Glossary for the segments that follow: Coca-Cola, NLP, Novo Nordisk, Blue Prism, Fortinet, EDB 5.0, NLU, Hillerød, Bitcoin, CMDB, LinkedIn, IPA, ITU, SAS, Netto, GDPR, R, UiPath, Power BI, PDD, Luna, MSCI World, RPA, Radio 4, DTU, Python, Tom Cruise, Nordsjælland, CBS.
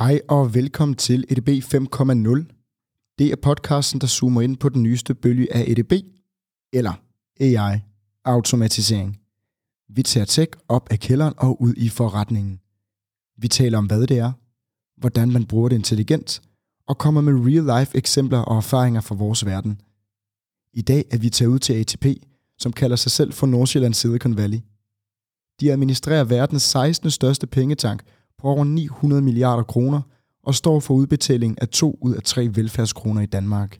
Hej og velkommen til EDB 5.0. Det er podcasten, der zoomer ind på den nyeste bølge af EDB, eller AI-automatisering. Vi tager tech op af kælderen og ud i forretningen. Vi taler om, hvad det er, hvordan man bruger det intelligent, og kommer med real-life eksempler og erfaringer fra vores verden. I dag er vi taget ud til ATP, som kalder sig selv for Nordsjællands Silicon Valley. De administrerer verdens 16. største pengetank, på over 900 milliarder kroner og står for udbetaling af 2 ud af 3 velfærdskroner i Danmark.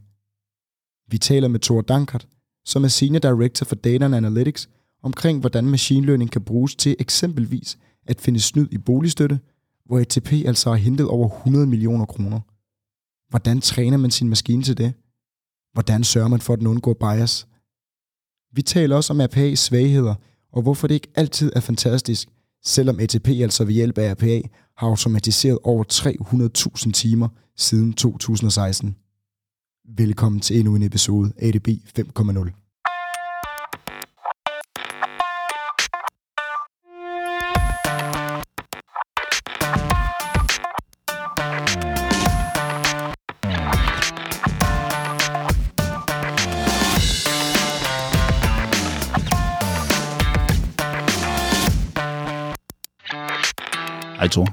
Vi taler med Thor Dankert, som er Senior Director for Data and Analytics, omkring hvordan machine learning kan bruges til eksempelvis at finde snyd i boligstøtte, hvor ATP altså har hentet over 100 millioner kroner. Hvordan træner man sin maskine til det? Hvordan sørger man for at den undgår bias? Vi taler også om RPA's svagheder og hvorfor det ikke altid er fantastisk, selvom ATP altså ved hjælp af RPA har automatiseret over 300.000 timer siden 2016. Velkommen til endnu en episode ATP 5.0. Hej Thor.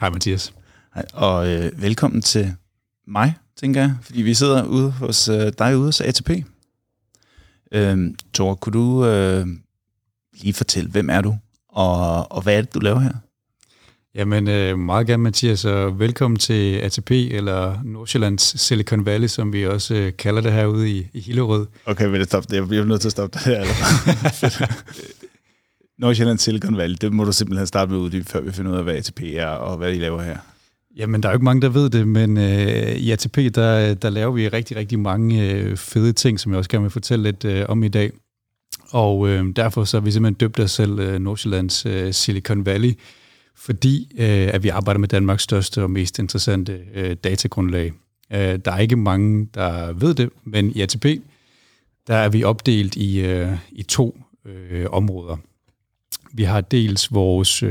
Hej Mathias. Hej, og velkommen til mig, tænker jeg, fordi vi sidder ude hos dig ude hos ATP. Thor, kunne du lige fortælle, hvem er du, og hvad er det, du laver her? Jamen, meget gerne Mathias, og velkommen til ATP, eller Nordsjællands Silicon Valley, som vi også kalder det herude i Hillerød. Okay, men stop det. Jeg bliver nødt til at stoppe det her. Nordsjællands Silicon Valley, det må du simpelthen starte med at uddybe, før vi finder ud af, hvad ATP er og hvad I laver her. Jamen, der er jo ikke mange, der ved det, men i ATP, der laver vi rigtig, rigtig mange fede ting, som jeg også gerne vil fortælle lidt om i dag. Og derfor så har vi simpelthen døbt os selv Nordsjællands Silicon Valley, fordi at vi arbejder med Danmarks største og mest interessante datagrundlag. Der er ikke mange, der ved det, men i ATP, der er vi opdelt i to områder. Vi har dels vores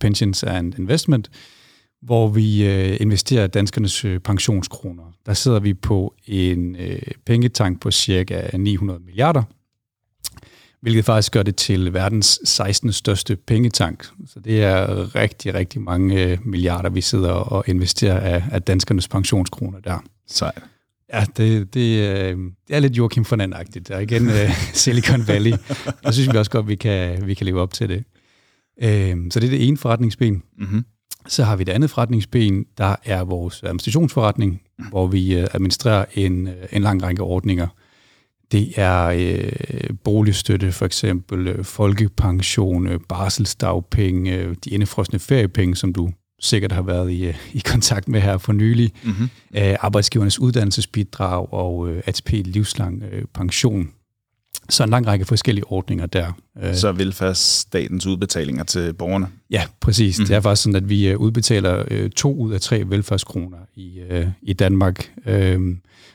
Pensions and Investment, hvor vi investerer danskernes pensionskroner. Der sidder vi på en pengetank på ca. 900 milliarder, hvilket faktisk gør det til verdens 16. største pengetank. Så det er rigtig, rigtig mange milliarder, vi sidder og investerer af danskernes pensionskroner der. Sejt. Ja, det er lidt Joachim von And-agtigt, og igen Silicon Valley. Der synes vi også godt, vi kan leve op til det. Så det er det ene forretningsben. Mm-hmm. Så har vi det andet forretningsben, der er vores administrationsforretning, hvor vi administrerer en lang række ordninger. Det er boligstøtte, for eksempel folkepension, barselsdagpenge, de indefrosne feriepenge, som du sikkert har været i kontakt med her for nylig, mm-hmm. Arbejdsgivernes uddannelsesbidrag og ATP livslang pension. Så en lang række forskellige ordninger der. Så velfærdsstatens udbetalinger til borgerne? Ja, præcis. Mm-hmm. Det er faktisk sådan, at vi udbetaler 2 ud af 3 velfærdskroner i Danmark.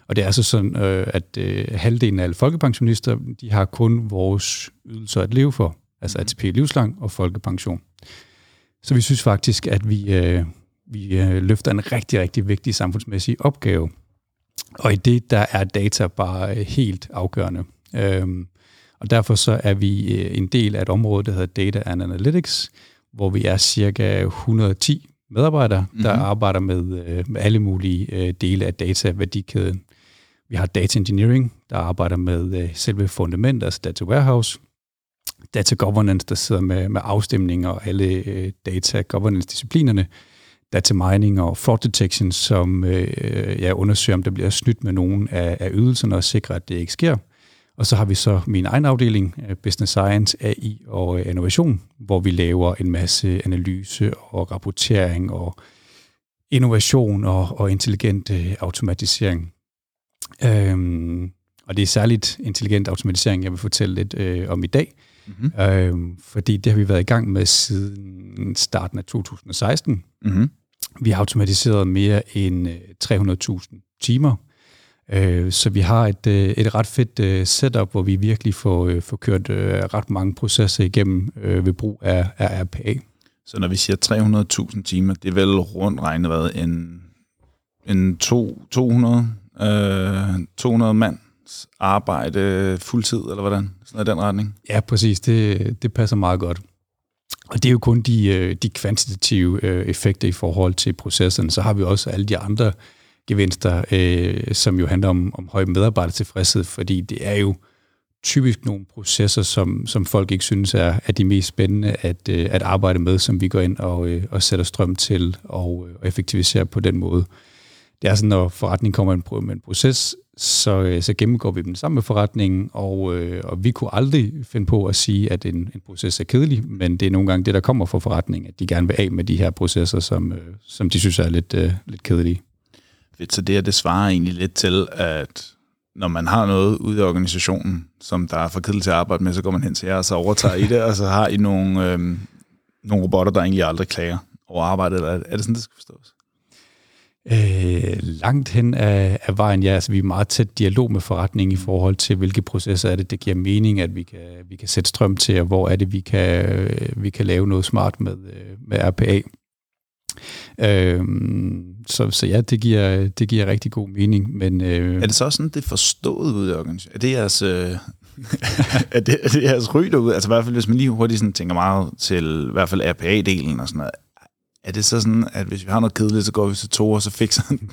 Og det er altså sådan, at halvdelen af alle folkepensionister, de har kun vores ydelser at leve for, altså mm-hmm. ATP livslang og folkepension. Så vi synes faktisk, at vi løfter en rigtig, rigtig vigtig samfundsmæssig opgave. Og i det, der er data bare helt afgørende. Og derfor så er vi en del af et område, der hedder Data and Analytics, hvor vi er cirka 110 medarbejdere, mm-hmm. der arbejder med alle mulige dele af dataværdikæden. Vi har Data Engineering, der arbejder med selve fundamentet, altså Data Warehouse. Data governance, der sidder med afstemninger og alle data governance-disciplinerne. Data mining og fraud detection, som undersøger, om der bliver snydt med nogen af ydelserne og sikrer, at det ikke sker. Og så har vi så min egen afdeling, Business Science, AI og innovation, hvor vi laver en masse analyse og rapportering og innovation og intelligent automatisering. Og det er særligt intelligent automatisering, jeg vil fortælle lidt om i dag. Mm-hmm. Fordi det har vi været i gang med siden starten af 2016. Mm-hmm. Vi har automatiseret mere end 300.000 timer. Så vi har et ret fedt setup, hvor vi virkelig får kørt ret mange processer igennem ved brug af RPA. Så når vi siger 300.000 timer, det er vel rundt regnet været en 200 mands arbejde fuldtid, eller hvordan? Sådan i den retning? Ja, præcis. Det passer meget godt. Og det er jo kun de kvantitative effekter i forhold til processen. Så har vi også alle de andre gevinster, som jo handler om høj medarbejdertilfredshed, fordi det er jo typisk nogle processer, som folk ikke synes er de mest spændende at arbejde med, som vi går ind og sætter strøm til og effektiviserer på den måde. Det er sådan, når forretningen kommer med en proces, så gennemgår vi den sammen med forretningen, og vi kunne aldrig finde på at sige, at en proces er kedelig, men det er nogle gange det, der kommer fra forretningen, at de gerne vil af med de her processer, som de synes er lidt kedelige. Så det her, det svarer egentlig lidt til, at når man har noget ude i organisationen, som der er for kedeligt til at arbejde med, så går man hen til jer, og så overtager I det, og så har I nogle robotter, der egentlig aldrig klager over arbejdet. Eller er det sådan, det skal forstås? Langt hen af vejen, ja. Altså, vi er meget tæt dialog med forretningen i forhold til, hvilke processer er det giver mening, at vi kan sætte strøm til, og hvor er det, vi kan lave noget smart med RPA. Så ja, det giver rigtig god mening, men er det så sådan, det forstået ud i organisationen? Er det jeres er det jeres ry derude? Altså i hvert fald, hvis man lige hurtigt sådan tænker meget til i hvert fald RPA-delen og sådan noget, er det så sådan, at hvis vi har noget kedeligt, så går vi til Thor, og så fikser den?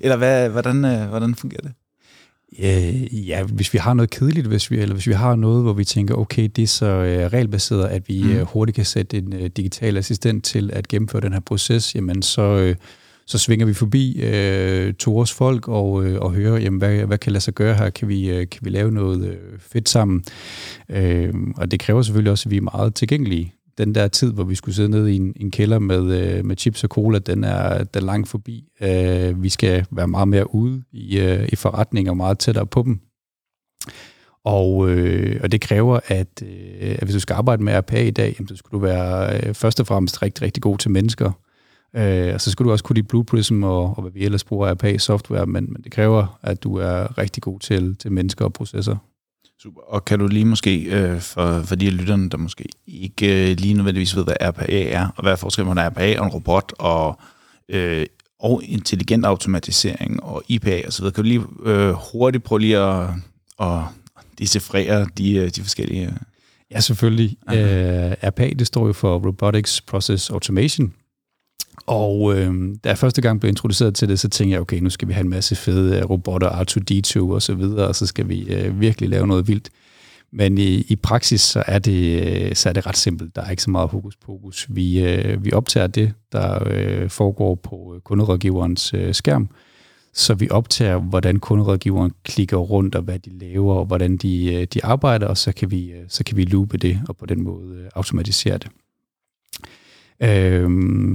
eller hvordan fungerer det? Ja, hvis vi har noget kedeligt, hvis vi har noget, hvor vi tænker, okay, det er så regelbaseret, at vi hurtigt kan sætte en digital assistent til at gennemføre den her proces, jamen så svinger vi forbi Thors folk og hører, jamen hvad kan lade sig gøre her? Kan vi lave noget fedt sammen? Og det kræver selvfølgelig også, at vi er meget tilgængelige. Den der tid, hvor vi skulle sidde nede i en kælder med chips og cola, den er langt forbi. Vi skal være meget mere ude i forretninger og meget tættere på dem. Og det kræver, at hvis du skal arbejde med RPA i dag, jamen, så skal du være først og fremmest rigtig, rigtig god til mennesker. Og så skal du også kunne dit Blue Prism og hvad vi ellers bruger RPA-software, men det kræver, at du er rigtig god til mennesker og processer. Super. Og kan du lige måske, for de lytterne, der måske ikke lige nødvendigvis ved, hvad RPA er, og hvad er forskellen på en RPA og en robot, og intelligent automatisering og IPA osv., kan du lige hurtigt prøve lige at decifrere de forskellige... Ja, selvfølgelig. RPA, det står jo for Robotics Process Automation. Og da jeg første gang blev introduceret til det, så tænkte jeg, okay, nu skal vi have en masse fede robotter, R2D2 og så videre, og så skal vi virkelig lave noget vildt. Men i praksis, så er det ret simpelt. Der er ikke så meget hokus pokus. Vi optager det, der foregår på kunderådgiverens skærm. Så vi optager, hvordan kunderådgiveren klikker rundt, og hvad de laver, og hvordan de arbejder, og så kan vi loope det, og på den måde automatisere det.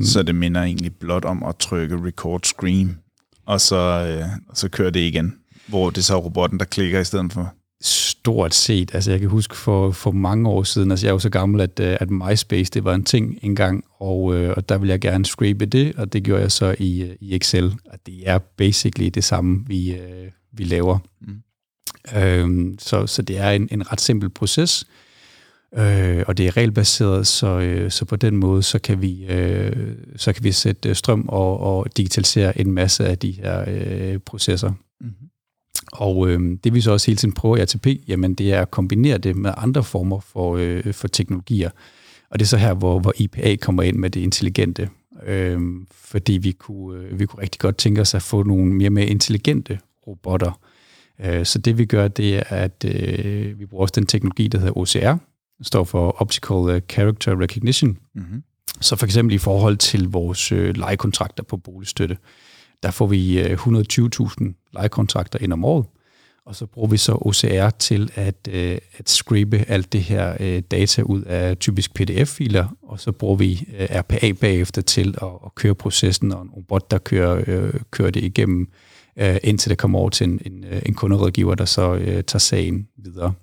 Så det minder egentlig blot om at trykke record screen, og så kører det igen, hvor det så er robotten, der klikker i stedet for? Stort set. Altså jeg kan huske for mange år siden, altså jeg er jo så gammel, at MySpace, det var en ting engang, og der ville jeg gerne scrape det, og det gjorde jeg så i Excel, og det er basically det samme, vi laver. Så det er en ret simpel proces. Og det er regelbaseret, så på den måde, så kan vi sætte strøm og digitalisere en masse af de her processer. Mm-hmm. Og det vi så også hele tiden prøver i ATP, jamen det er at kombinere det med andre former for teknologier. Og det er så her, hvor IPA kommer ind med det intelligente. Fordi vi kunne rigtig godt tænke os at få nogle mere intelligente robotter. Så det vi gør, det er, at vi bruger også den teknologi, der hedder OCR, står for Optical Character Recognition. Mm-hmm. Så for eksempel i forhold til vores lejekontrakter på boligstøtte, der får vi 120.000 lejekontrakter ind om året, og så bruger vi så OCR til at scrape alt det her data ud af typisk PDF-filer, og så bruger vi RPA bagefter til at køre processen, og en robot, der kører det igennem, indtil det kommer over til en kunderådgiver, der så tager sagen videre.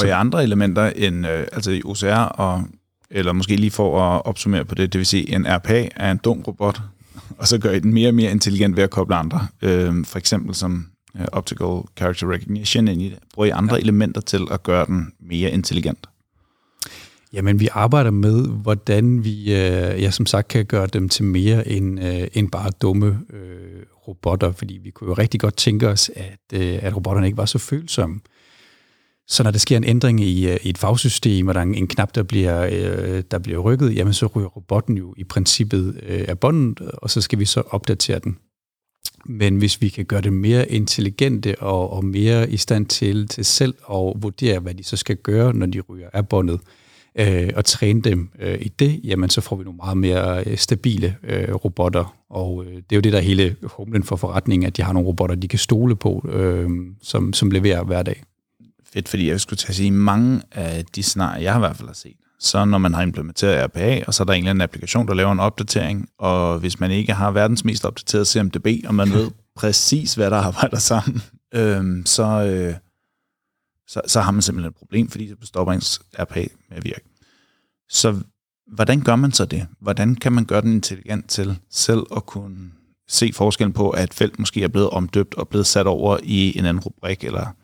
Og i andre elementer end altså i OCR, eller måske lige for at opsummere på det vil sige, en RPA er en dum robot, og så gør I den mere og mere intelligent ved at koble andre, for eksempel som Optical Character Recognition ind i det. Bruger I andre elementer til at gøre den mere intelligent? Jamen, vi arbejder med, hvordan vi som sagt kan gøre dem til mere end bare dumme robotter, fordi vi kunne jo rigtig godt tænke os, at robotterne ikke var så følsomme. Så når der sker en ændring i et fagsystem, og der er en knap, der bliver rykket, jamen så ryger robotten jo i princippet af båndet, og så skal vi så opdatere den. Men hvis vi kan gøre det mere intelligente og mere i stand til selv at vurdere, hvad de så skal gøre, når de ryger af båndet, og træne dem i det, jamen så får vi nogle meget mere stabile robotter. Og det er jo det, der hele humlen for forretningen, at de har nogle robotter, de kan stole på, som leverer hver dag. Fedt, fordi jeg skulle til at sige, mange af de scenarier, jeg i hvert fald har set, så når man har implementeret RPA, og så er der en eller anden applikation, der laver en opdatering, og hvis man ikke har verdens mest opdaterede CMDB, og man ved præcis, hvad der arbejder sammen, så har man simpelthen et problem, fordi så stopper ens RPA med at virke. Så hvordan gør man så det? Hvordan kan man gøre den intelligent til selv at kunne se forskellen på, at et felt måske er blevet omdøbt og blevet sat over i en anden rubrik, eller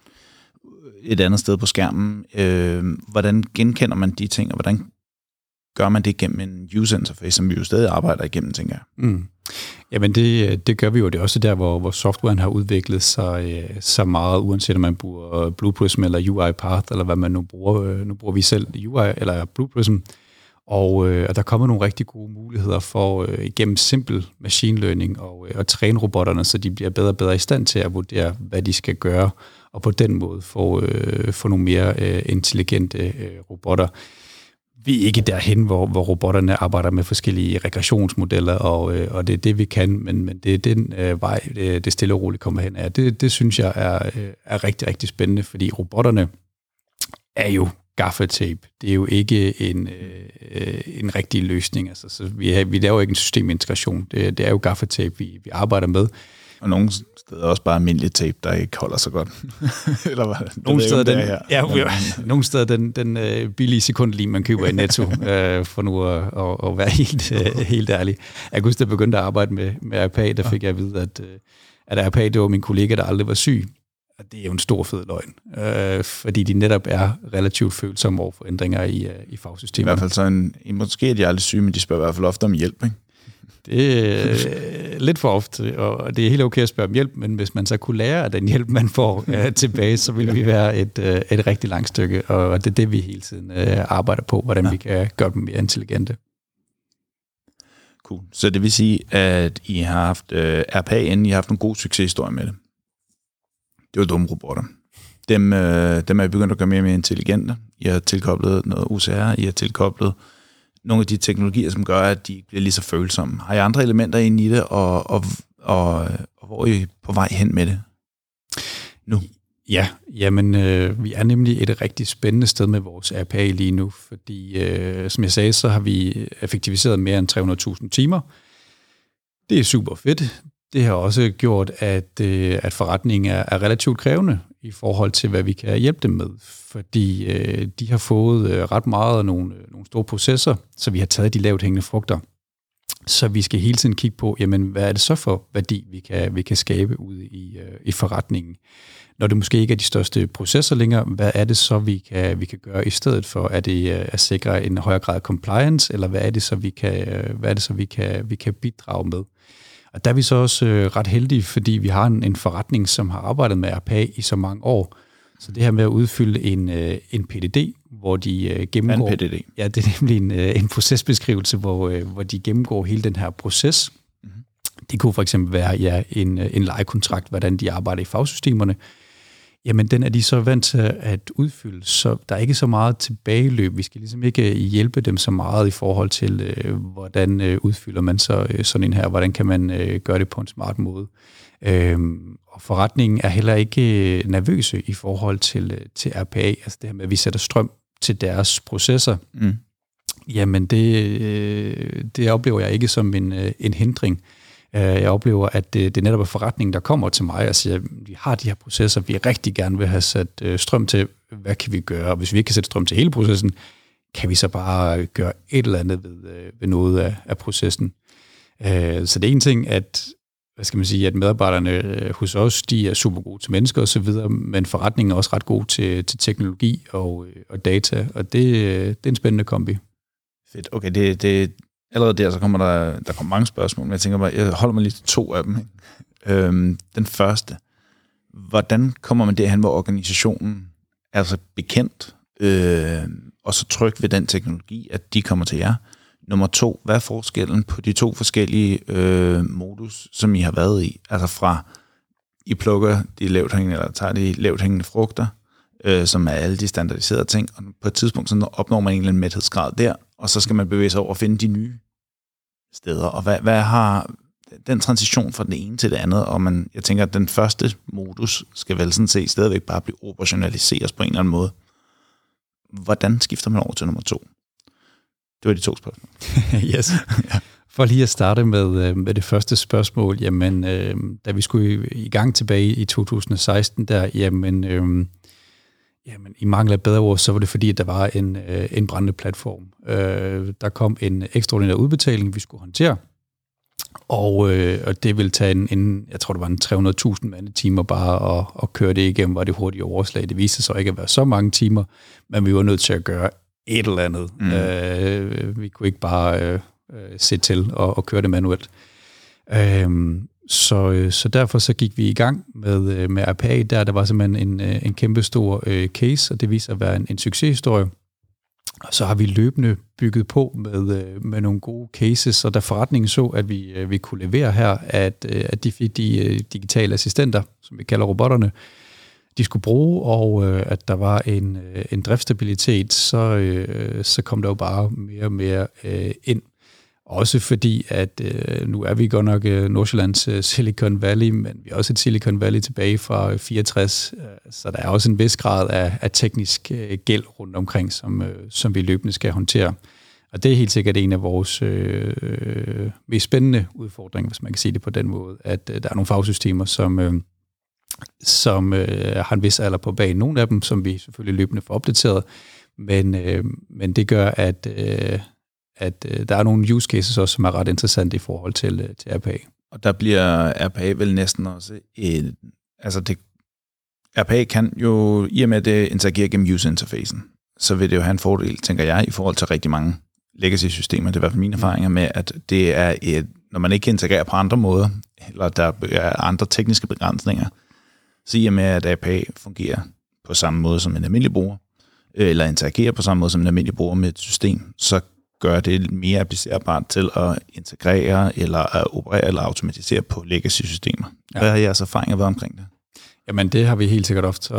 et andet sted på skærmen? Hvordan genkender man de ting, og hvordan gør man det gennem en user interface, som vi jo stadig arbejder igennem, tænker jeg? Mm. Jamen det gør vi jo. Det er også der, hvor softwaren har udviklet sig så meget, uanset om man bruger Blue Prism eller UiPath, eller hvad man nu bruger. Nu bruger vi selv UI eller Blue Prism, og der kommer nogle rigtig gode muligheder for igennem simpel machine learning og træne robotterne, så de bliver bedre og bedre i stand til at vurdere, hvad de skal gøre, og på den måde få nogle mere intelligente robotter. Vi er ikke derhen, hvor robotterne arbejder med forskellige regressionsmodeller, og det er det, vi kan, men det er den vej, det stille og roligt kommer hen af. Det synes jeg er rigtig, rigtig spændende, fordi robotterne er jo gaffatape. Det er jo ikke en rigtig løsning. Altså, så vi laver jo ikke en systemintegration. Det er jo gaffatape, vi arbejder med. Og nogle steder også bare almindelig tape, der ikke holder så godt. Eller hvad? Nogle steder den billige sekundlim, man køber i Netto, for nu at være helt ærlig. Jeg kan huske, da jeg begyndte at arbejde med RPA, der fik jeg at vide, at RPA, det var min kollega, der aldrig var syg. Og det er jo en stor fed løgn, fordi de netop er relativt følsomme over for ændringer i fagsystemet. I hvert fald så måske er de aldrig syge, men de spørger i hvert fald ofte om hjælp, ikke? Det er lidt for ofte, og det er helt okay at spørge om hjælp, men hvis man så kunne lære af den hjælp, man får tilbage, så vil vi være et rigtig langt stykke, og det er det, vi hele tiden arbejder på, hvordan vi kan gøre dem mere intelligente. Cool. Så det vil sige, at I har haft RPA inden, I har haft en god succeshistorie med det. Det var dumme robotter. Dem er I begyndt at gøre mere og mere intelligente. I har tilkoblet noget OCR, I har tilkoblet nogle af de teknologier, som gør, at de bliver lige så følsomme. Har I andre elementer inde i det, og hvor er I på vej hen med det nu? Ja, jamen vi er nemlig et rigtig spændende sted med vores RPA lige nu, fordi som jeg sagde, så har vi effektiviseret mere end 300.000 timer. Det er super fedt. Det har også gjort, at forretningen er relativt krævende i forhold til, hvad vi kan hjælpe dem med, fordi de har fået ret meget af nogle store processer, så vi har taget de lavt hængende frugter. Så vi skal hele tiden kigge på, jamen, hvad er det så for værdi, vi kan skabe ude i forretningen? Når det måske ikke er de største processer længere, hvad er det så, vi kan gøre i stedet for? Er det at sikre en højere grad af compliance, eller hvad er det så, vi kan bidrage med? Og der er vi så også ret heldige, fordi vi har en forretning, som har arbejdet med RPA i så mange år. Så det her med at udfylde en PDD, hvor de gennemgår... En PDD? Ja, det er nemlig en procesbeskrivelse, hvor de gennemgår hele den her proces. Mm-hmm. Det kunne for eksempel være en lejekontrakt, hvordan de arbejder i fagsystemerne. Jamen, den er de så vant til at udfylde, så der er ikke så meget tilbageløb. Vi skal ligesom ikke hjælpe dem så meget i forhold til, hvordan udfylder man så sådan en her, hvordan kan man gøre det på en smart måde. Og forretningen er heller ikke nervøse i forhold til RPA, altså det her med, at vi sætter strøm til deres processer. Mm. Jamen, det oplever jeg ikke som en hindring. Jeg oplever, at det netop er forretningen, der kommer til mig og siger, at vi har de her processer, vi rigtig gerne vil have sat strøm til. Hvad kan vi gøre? Hvis vi ikke kan sætte strøm til hele processen, kan vi så bare gøre et eller andet ved noget af processen. Så det er en ting, at hvad skal man sige, at medarbejderne hos os, de er super gode til mennesker og så videre, men forretningen er også ret god til teknologi og data, og det er en spændende kombi. Fedt. Okay, det allerede der, så kommer der kommer mange spørgsmål, men jeg tænker bare, jeg holder mig lige til to af dem. Den første, hvordan kommer man derhen, hvor organisationen er så bekendt og så tryg ved den teknologi, at de kommer til jer? Nummer to, hvad er forskellen på de to forskellige modus, som I har været i? Altså fra, I plukker de lavt hængende, eller tager de lavt hængende frugter, som er alle de standardiserede ting, og på et tidspunkt så opnår man en eller anden mæthedsgrad der, og så skal man bevæge sig over at finde de nye steder. Og hvad har den transition fra den ene til det andet? Og jeg tænker, at den første modus skal vel sådan set stadigvæk bare blive operationaliseret på en eller anden måde. Hvordan skifter man over til nummer to? Det var de to spørgsmål. Yes. For lige at starte med det første spørgsmål, jamen, da vi skulle i gang tilbage i 2016, der, jamen, i mangel af bedre ord, så var det fordi, at der var en brændende platform. Der kom en ekstraordinær udbetaling, vi skulle håndtere, og det ville tage jeg tror det var 300.000 mandetimer bare at køre det igennem, og det hurtige overslag. Det viste sig ikke at være så mange timer, men vi var nødt til at gøre et eller andet. Vi kunne ikke bare se til og køre det manuelt. Så derfor så gik vi i gang med RPA. Der var simpelthen en kæmpe stor case, og det viser at være en succeshistorie. Og så har vi løbende bygget på med nogle gode cases, og da forretningen så, at vi kunne levere her, at de fik de digitale assistenter, som vi kalder robotterne, de skulle bruge, og at der var en driftsstabilitet, så kom der jo bare mere og mere ind. Også fordi, at nu er vi godt nok Nordsjællands Silicon Valley, men vi er også et Silicon Valley tilbage fra 64, så der er også en vis grad af teknisk gæld rundt omkring, som vi løbende skal håndtere. Og det er helt sikkert en af vores mest spændende udfordringer, hvis man kan sige det på den måde, at der er nogle fagsystemer, som har en vis alder på bag. Nogle af dem, som vi selvfølgelig løbende får opdateret, men det gør, at der er nogle use cases også, som er ret interessante i forhold til RPA. Og der bliver RPA vel næsten også RPA kan jo, i og med at det interagerer gennem user-interfacen, så vil det jo have en fordel, tænker jeg, i forhold til rigtig mange legacy-systemer. Det er i hvert fald mine erfaringer med, at det er når man ikke interagerer på andre måder, eller der er andre tekniske begrænsninger, så i og med at APA fungerer på samme måde som en almindelig bruger, eller interagerer på samme måde som en almindelig bruger med et system, så gør det mere applicerbart til at integrere, eller at operere, eller automatisere på legacy-systemer. Ja. Hvad har jeres erfaringer været omkring det? Jamen, det har vi helt sikkert ofte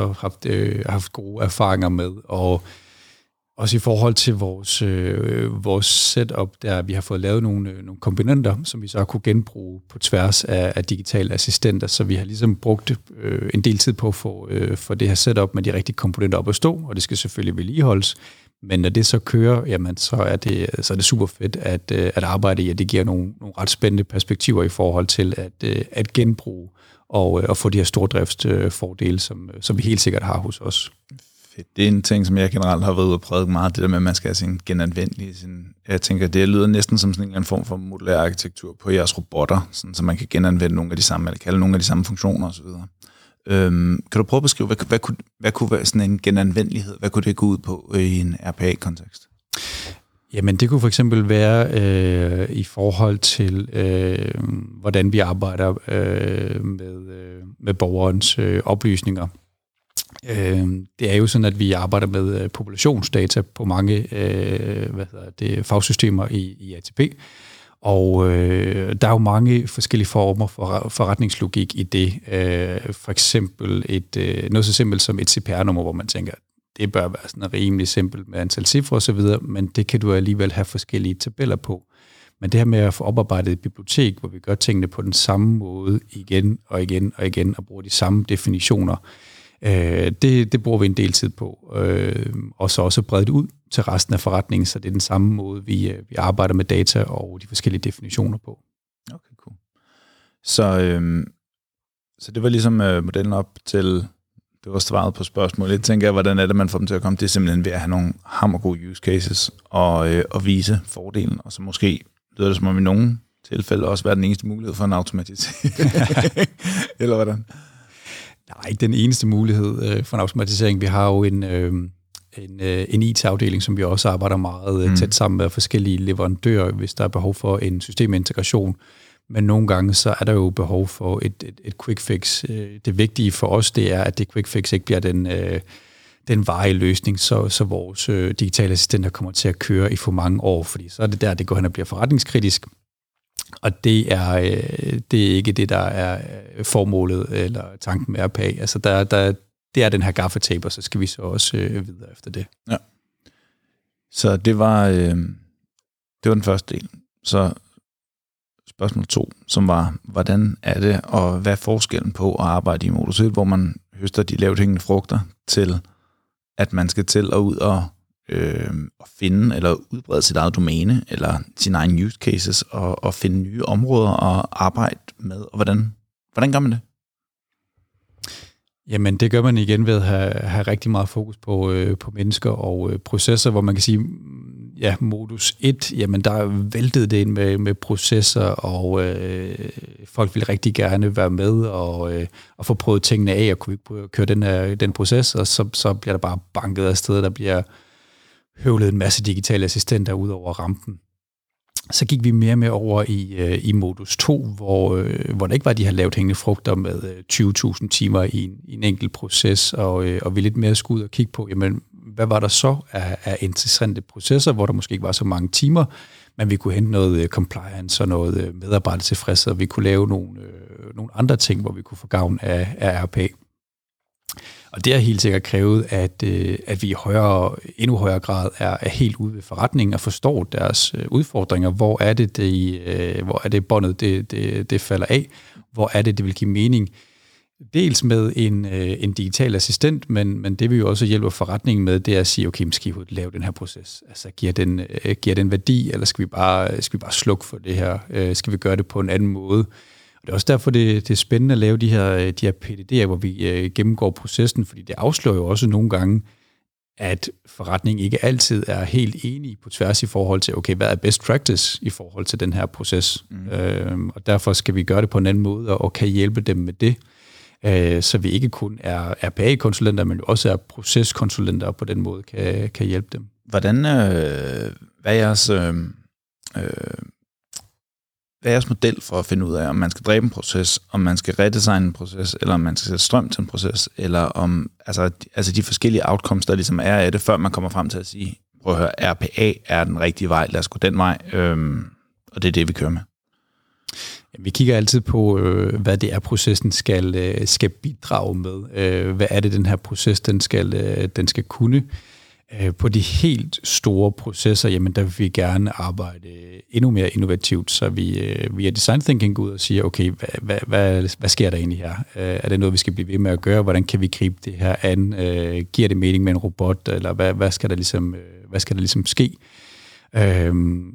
haft gode erfaringer med, og også i forhold til vores setup, der vi har fået lavet nogle komponenter, som vi så kunne genbruge på tværs af digitale assistenter. Så vi har ligesom brugt en del tid på at få det her setup med de rigtige komponenter op at stå, og det skal selvfølgelig vedligeholdes. Men når det så kører, jamen, så er det super fedt at arbejde i, og det giver nogle ret spændende perspektiver i forhold til at genbruge og få de her stordriftsfordele, som vi helt sikkert har hos os. Det er en ting, som jeg generelt har været ude og prædiket meget, det der med, at man skal have sin genanvendelige. Jeg tænker, det lyder næsten som sådan en form for modulær arkitektur på jeres robotter, sådan, så man kan genanvende nogle af de samme, eller kalde nogle af de samme funktioner osv. Kan du prøve at beskrive, hvad kunne være sådan en genanvendelighed, hvad kunne det gå ud på i en RPA-kontekst? Jamen, det kunne for eksempel være i forhold til, hvordan vi arbejder med borgerens oplysninger. Det er jo sådan, at vi arbejder med populationsdata på mange fagsystemer i ATP, og der er jo mange forskellige former for forretningslogik i det. For eksempel noget så simpelt som et CPR-nummer, hvor man tænker, det bør være sådan rimelig simpelt med antal cifre osv., men det kan du alligevel have forskellige tabeller på. Men det her med at få oparbejdet et bibliotek, hvor vi gør tingene på den samme måde igen og igen og igen og bruger de samme definitioner, det bruger vi en del tid på, og så også bredt ud til resten af forretningen, så det er den samme måde, vi arbejder med data og de forskellige definitioner på. Okay, cool. Så det var ligesom modellen op til, det var svaret på spørgsmålet. Jeg tænker, hvordan er det, man får dem til at komme? Det er simpelthen ved at have nogle hammergode use cases og vise fordelen, og så måske lyder det, som om i nogen tilfælde også være den eneste mulighed for en automatisering? Eller hvordan? Nej, ikke den eneste mulighed for en automatisering. Vi har jo en IT-afdeling, som vi også arbejder meget tæt sammen med forskellige leverandører, hvis der er behov for en systemintegration. Men nogle gange, så er der jo behov for et quick fix. Det vigtige for os, det er, at det quick fix ikke bliver den varige løsning, så vores digitale assistenter kommer til at køre i for mange år, fordi så er det der, det går hen og bliver forretningskritisk. Og det er ikke det, der er formålet eller tanken med RPA. Altså, det er den her gaffetape, og så skal vi så også videre efter det. Ja. Så det var den første del. Så spørgsmål 2, som var, hvordan er det, og hvad er forskellen på at arbejde i modulset, hvor man høster de lavt hængende frugter, til at man skal til og ud og finde eller udbrede sit eget domæne, eller sine egne use cases, og finde nye områder at arbejde med, og hvordan gør man det? Jamen, det gør man igen ved at have rigtig meget fokus på mennesker og processer, hvor man kan sige, ja, modus 1, jamen der væltede det ind med processer, og folk ville rigtig gerne være med og få prøvet tingene af, og kunne ikke køre den proces, og så bliver der bare banket af sted, der bliver høvlet en masse digitale assistenter ud over rampen. Så gik vi mere med over i modus 2, hvor der ikke var de her lavt hængende frugter med 20.000 timer i en enkelt proces, og vi lidt mere skulle ud og kigge på, jamen, hvad var der så af interessante processer, hvor der måske ikke var så mange timer, men vi kunne hente noget compliance og noget medarbejdertilfredshed, og vi kunne lave nogle andre ting, hvor vi kunne få gavn af RPA. Og det har helt sikkert krævet, at vi endnu højere grad er helt ude ved forretningen og forstår deres udfordringer. Hvor er det, båndet det falder af? Hvor er det, det vil give mening? Dels med en digital assistent, men det vil jo også hjælpe forretningen med, det er at sige, okay, skal I lave den her proces? Altså, giver den værdi, eller skal vi bare slukke for det her? Skal vi gøre det på en anden måde? Det er også derfor, det er spændende at lave de her PDD'er, hvor vi gennemgår processen, fordi det afslører jo også nogle gange, at forretningen ikke altid er helt enige på tværs i forhold til, okay, hvad er best practice i forhold til den her proces? Og derfor skal vi gøre det på en anden måde, og kan hjælpe dem med det, så vi ikke kun er RPA-konsulenter, men også er proceskonsulenter, og på den måde kan hjælpe dem. Hvad er jeres... Hvad er jeres model for at finde ud af, om man skal dræbe en proces, om man skal redesigne en proces, eller om man skal sætte strøm til en proces, eller om altså de forskellige outcomes, der ligesom er af det, før man kommer frem til at sige, prøv at høre, RPA er den rigtige vej, lad os gå den vej, og det er det, vi kører med. Vi kigger altid på, hvad det er, processen skal bidrage med. Hvad er det, den her proces, den skal kunne? På de helt store processer, jamen der vil vi gerne arbejde endnu mere innovativt, så vi via design thinking går ud og siger, okay, hvad sker der egentlig her? Er det noget, vi skal blive ved med at gøre? Hvordan kan vi gribe det her an? Giver det mening med en robot? Eller hvad skal der ligesom ske?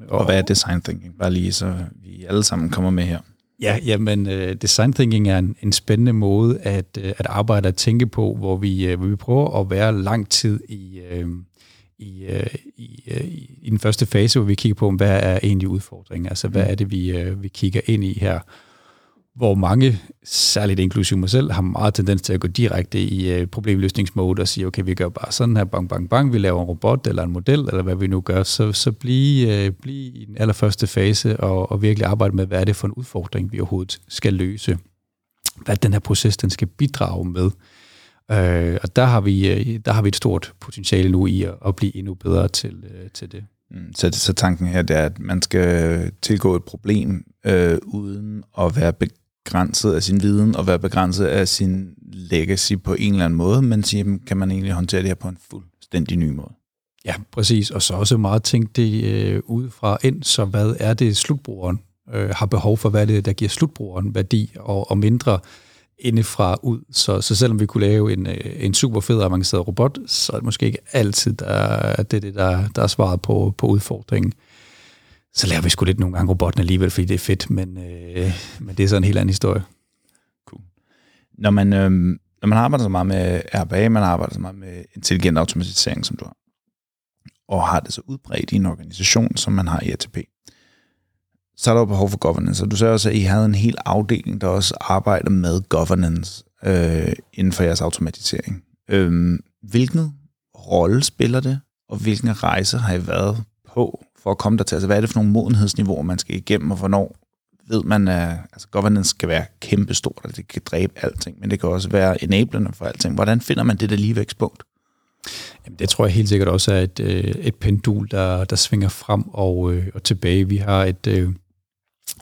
Og hvad er design thinking? Bare lige så vi alle sammen kommer med her. Ja, men design thinking er en spændende måde at arbejde og tænke på, hvor vi prøver at være lang tid i den første fase, hvor vi kigger på, hvad er egentlig udfordringen? Altså, hvad er det, vi kigger ind i her? Hvor mange, særligt inklusive mig selv, har meget tendens til at gå direkte i problemløsningsmode og sige, okay, vi gør bare sådan her, bang, bang, bang, vi laver en robot eller en model, eller hvad vi nu gør, så blive i den allerførste fase og virkelig arbejde med, hvad er det for en udfordring, vi overhovedet skal løse. Hvad den her proces, den skal bidrage med. Og der har vi et stort potentiale nu i at blive endnu bedre til det. Så tanken her, det er, at man skal tilgå et problem uden at være begrænset af sin viden og være begrænset af sin legacy på en eller anden måde, men sige, kan man egentlig håndtere det her på en fuldstændig ny måde? Ja, præcis. Og så også meget tænkt det udefra ind, så hvad er det slutbrugeren har behov for? Hvad er det, der giver slutbrugeren værdi og mindre indefra ud? Så selvom vi kunne lave en super fed avanceret robot, så er det måske ikke altid der er svaret på udfordringen. Så laver vi sgu lidt nogle gange robotten alligevel, fordi det er fedt, men det er sådan en helt anden historie. Cool. Når man arbejder så meget med RPA, man arbejder så meget med intelligent automatisering, som du har, og har det så udbredt i en organisation, som man har i ATP, så er der jo behov for governance. Og du sagde også, at I havde en hel afdeling, der også arbejder med governance inden for jeres automatisering. Hvilken rolle spiller det, og hvilken rejse har I været på for at komme der til? Altså, hvad er det for nogle modenhedsniveauer, man skal igennem, og hvornår ved man, at altså, governance skal være kæmpestort, og det kan dræbe alting, men det kan også være enablerne for alting. Hvordan finder man det der ligevægtspunkt? Jamen, det tror jeg helt sikkert også er et pendul, der svinger frem og tilbage. Vi har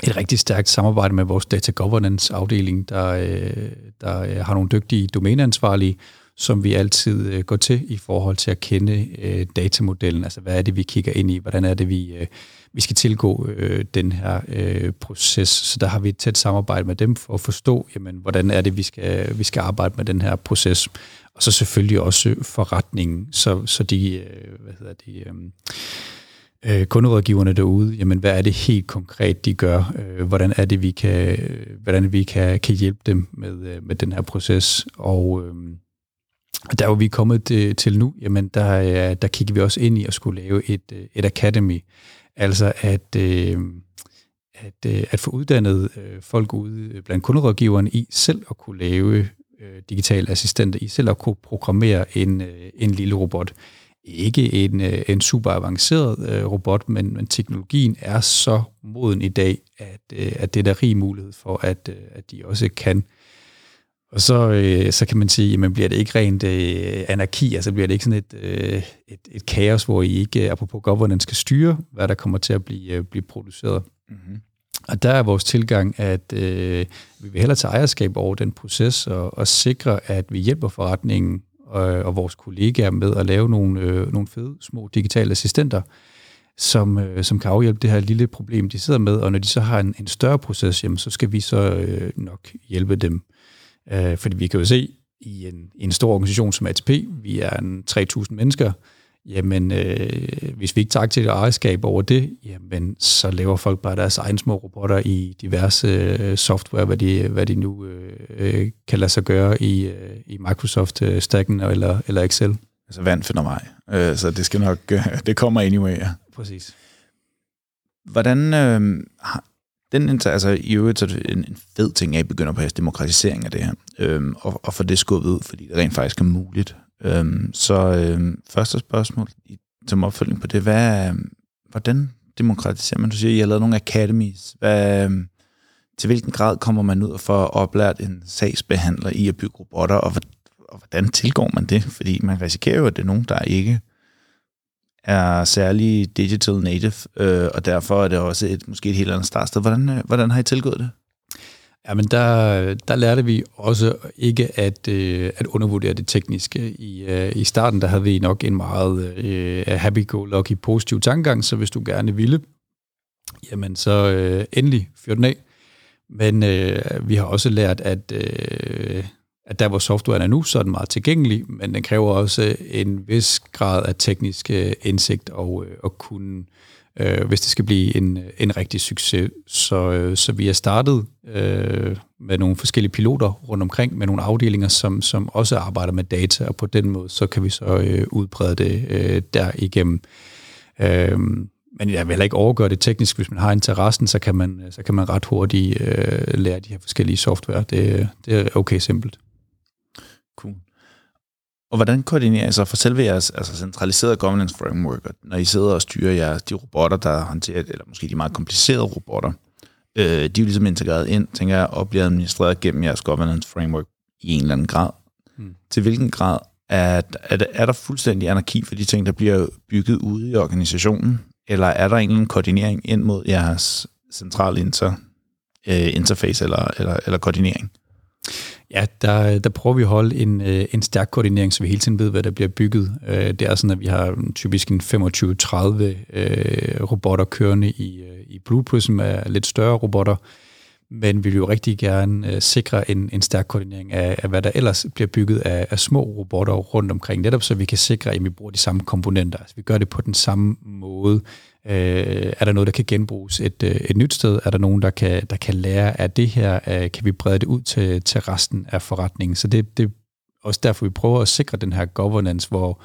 et rigtig stærkt samarbejde med vores data governance afdeling, der har nogle dygtige domæneansvarlige, som vi altid går til i forhold til at kende datamodellen. Altså, hvad er det, vi kigger ind i? Hvordan er det, vi skal tilgå den her proces? Så der har vi et tæt samarbejde med dem for at forstå, jamen, hvordan er det, vi skal arbejde med den her proces. Og så selvfølgelig også forretningen, så de, kunderådgiverne derude, jamen, hvad er det helt konkret, de gør? Hvordan er det, vi kan hjælpe dem med den her proces? Og der, hvor vi er kommet til nu, jamen, der kigger vi også ind i at skulle lave et academy. Altså at få uddannet folk ude blandt kunderådgiverne i selv at kunne lave digitale assistenter, i selv at kunne programmere en lille robot. Ikke en super avanceret robot, men teknologien er så moden i dag, at det er der rig mulighed for, at de også kan. Og så kan man sige, at bliver det ikke rent anarki, altså bliver det ikke sådan et kaos, hvor I ikke, apropos governance, skal styre, hvad der kommer til at blive produceret. Mm-hmm. Og der er vores tilgang, at vi vil hellere tage ejerskab over den proces og sikre, at vi hjælper forretningen og vores kollegaer med at lave nogle fede, små digitale assistenter, som kan afhjælpe det her lille problem, de sidder med. Og når de så har en større proces, jamen, så skal vi nok hjælpe dem. Fordi vi kan jo se, i en stor organisation som ATP, vi er 3.000 mennesker, jamen, hvis vi ikke tager aktivt ejerskab over det, jamen, så laver folk bare deres egne små robotter i diverse software, hvad de nu kan lade sig gøre i Microsoft-stacken eller Excel. Altså, vand finder mig, så det skal nok, det kommer anyway. Ja. Præcis. Hvordan i øvrigt er det en fed ting, at I begynder på jeres demokratisering af det her, og få det skubbet ud, fordi det rent faktisk er muligt. Første spørgsmål som opfølging på det, hvordan demokratiserer man? Du siger, I har lavet nogle academies. Til hvilken grad kommer man ud for at oplære en sagsbehandler i at bygge robotter, og hvordan tilgår man det? Fordi man risikerer jo, at det er nogen, der ikke er særlig digital native, og derfor er det også måske et helt andet startsted. Hvordan har I tilgået det? Jamen, der lærte vi også ikke at undervurdere det tekniske. I starten, der havde vi nok en meget happy-go-lucky positiv tankegang, så hvis du gerne ville, jamen så endelig fyr den af. Men vi har også lært, at der, hvor softwaren er nu, så er den meget tilgængelig, men den kræver også en vis grad af teknisk indsigt og kunne, hvis det skal blive en rigtig succes. Så vi har startet med nogle forskellige piloter rundt omkring, med nogle afdelinger, som også arbejder med data, og på den måde, så kan vi så udbrede det derigennem. Men jeg vil heller ikke overgøre det teknisk. Hvis man har interessen, så kan man ret hurtigt lære de her forskellige software. Det er okay simpelt. Cool. Og hvordan koordinerer I så for selve jeres centraliserede governance framework, når I sidder og styrer jeres de robotter, der håndterer, eller måske de meget komplicerede robotter, de er jo ligesom integreret ind, tænker jeg, og bliver administreret gennem jeres governance framework i en eller anden grad. Mm. Til hvilken grad er der fuldstændig anarki for de ting, der bliver bygget ude i organisationen, eller er der en koordinering ind mod jeres centrale interface eller koordinering? Ja, der prøver vi at holde en stærk koordinering, så vi hele tiden ved, hvad der bliver bygget. Det er sådan, at vi har typisk en 25-30 robotter kørende i Blue Prism, er lidt større robotter, men vi vil jo rigtig gerne sikre en stærk koordinering af, hvad der ellers bliver bygget af små robotter rundt omkring, netop så vi kan sikre, at vi bruger de samme komponenter. Altså, vi gør det på den samme måde. Er der noget, der kan genbruges et nyt sted? Er der nogen, der kan lære af det her? Kan vi brede det ud til resten af forretningen? Så det er også derfor, vi prøver at sikre den her governance, hvor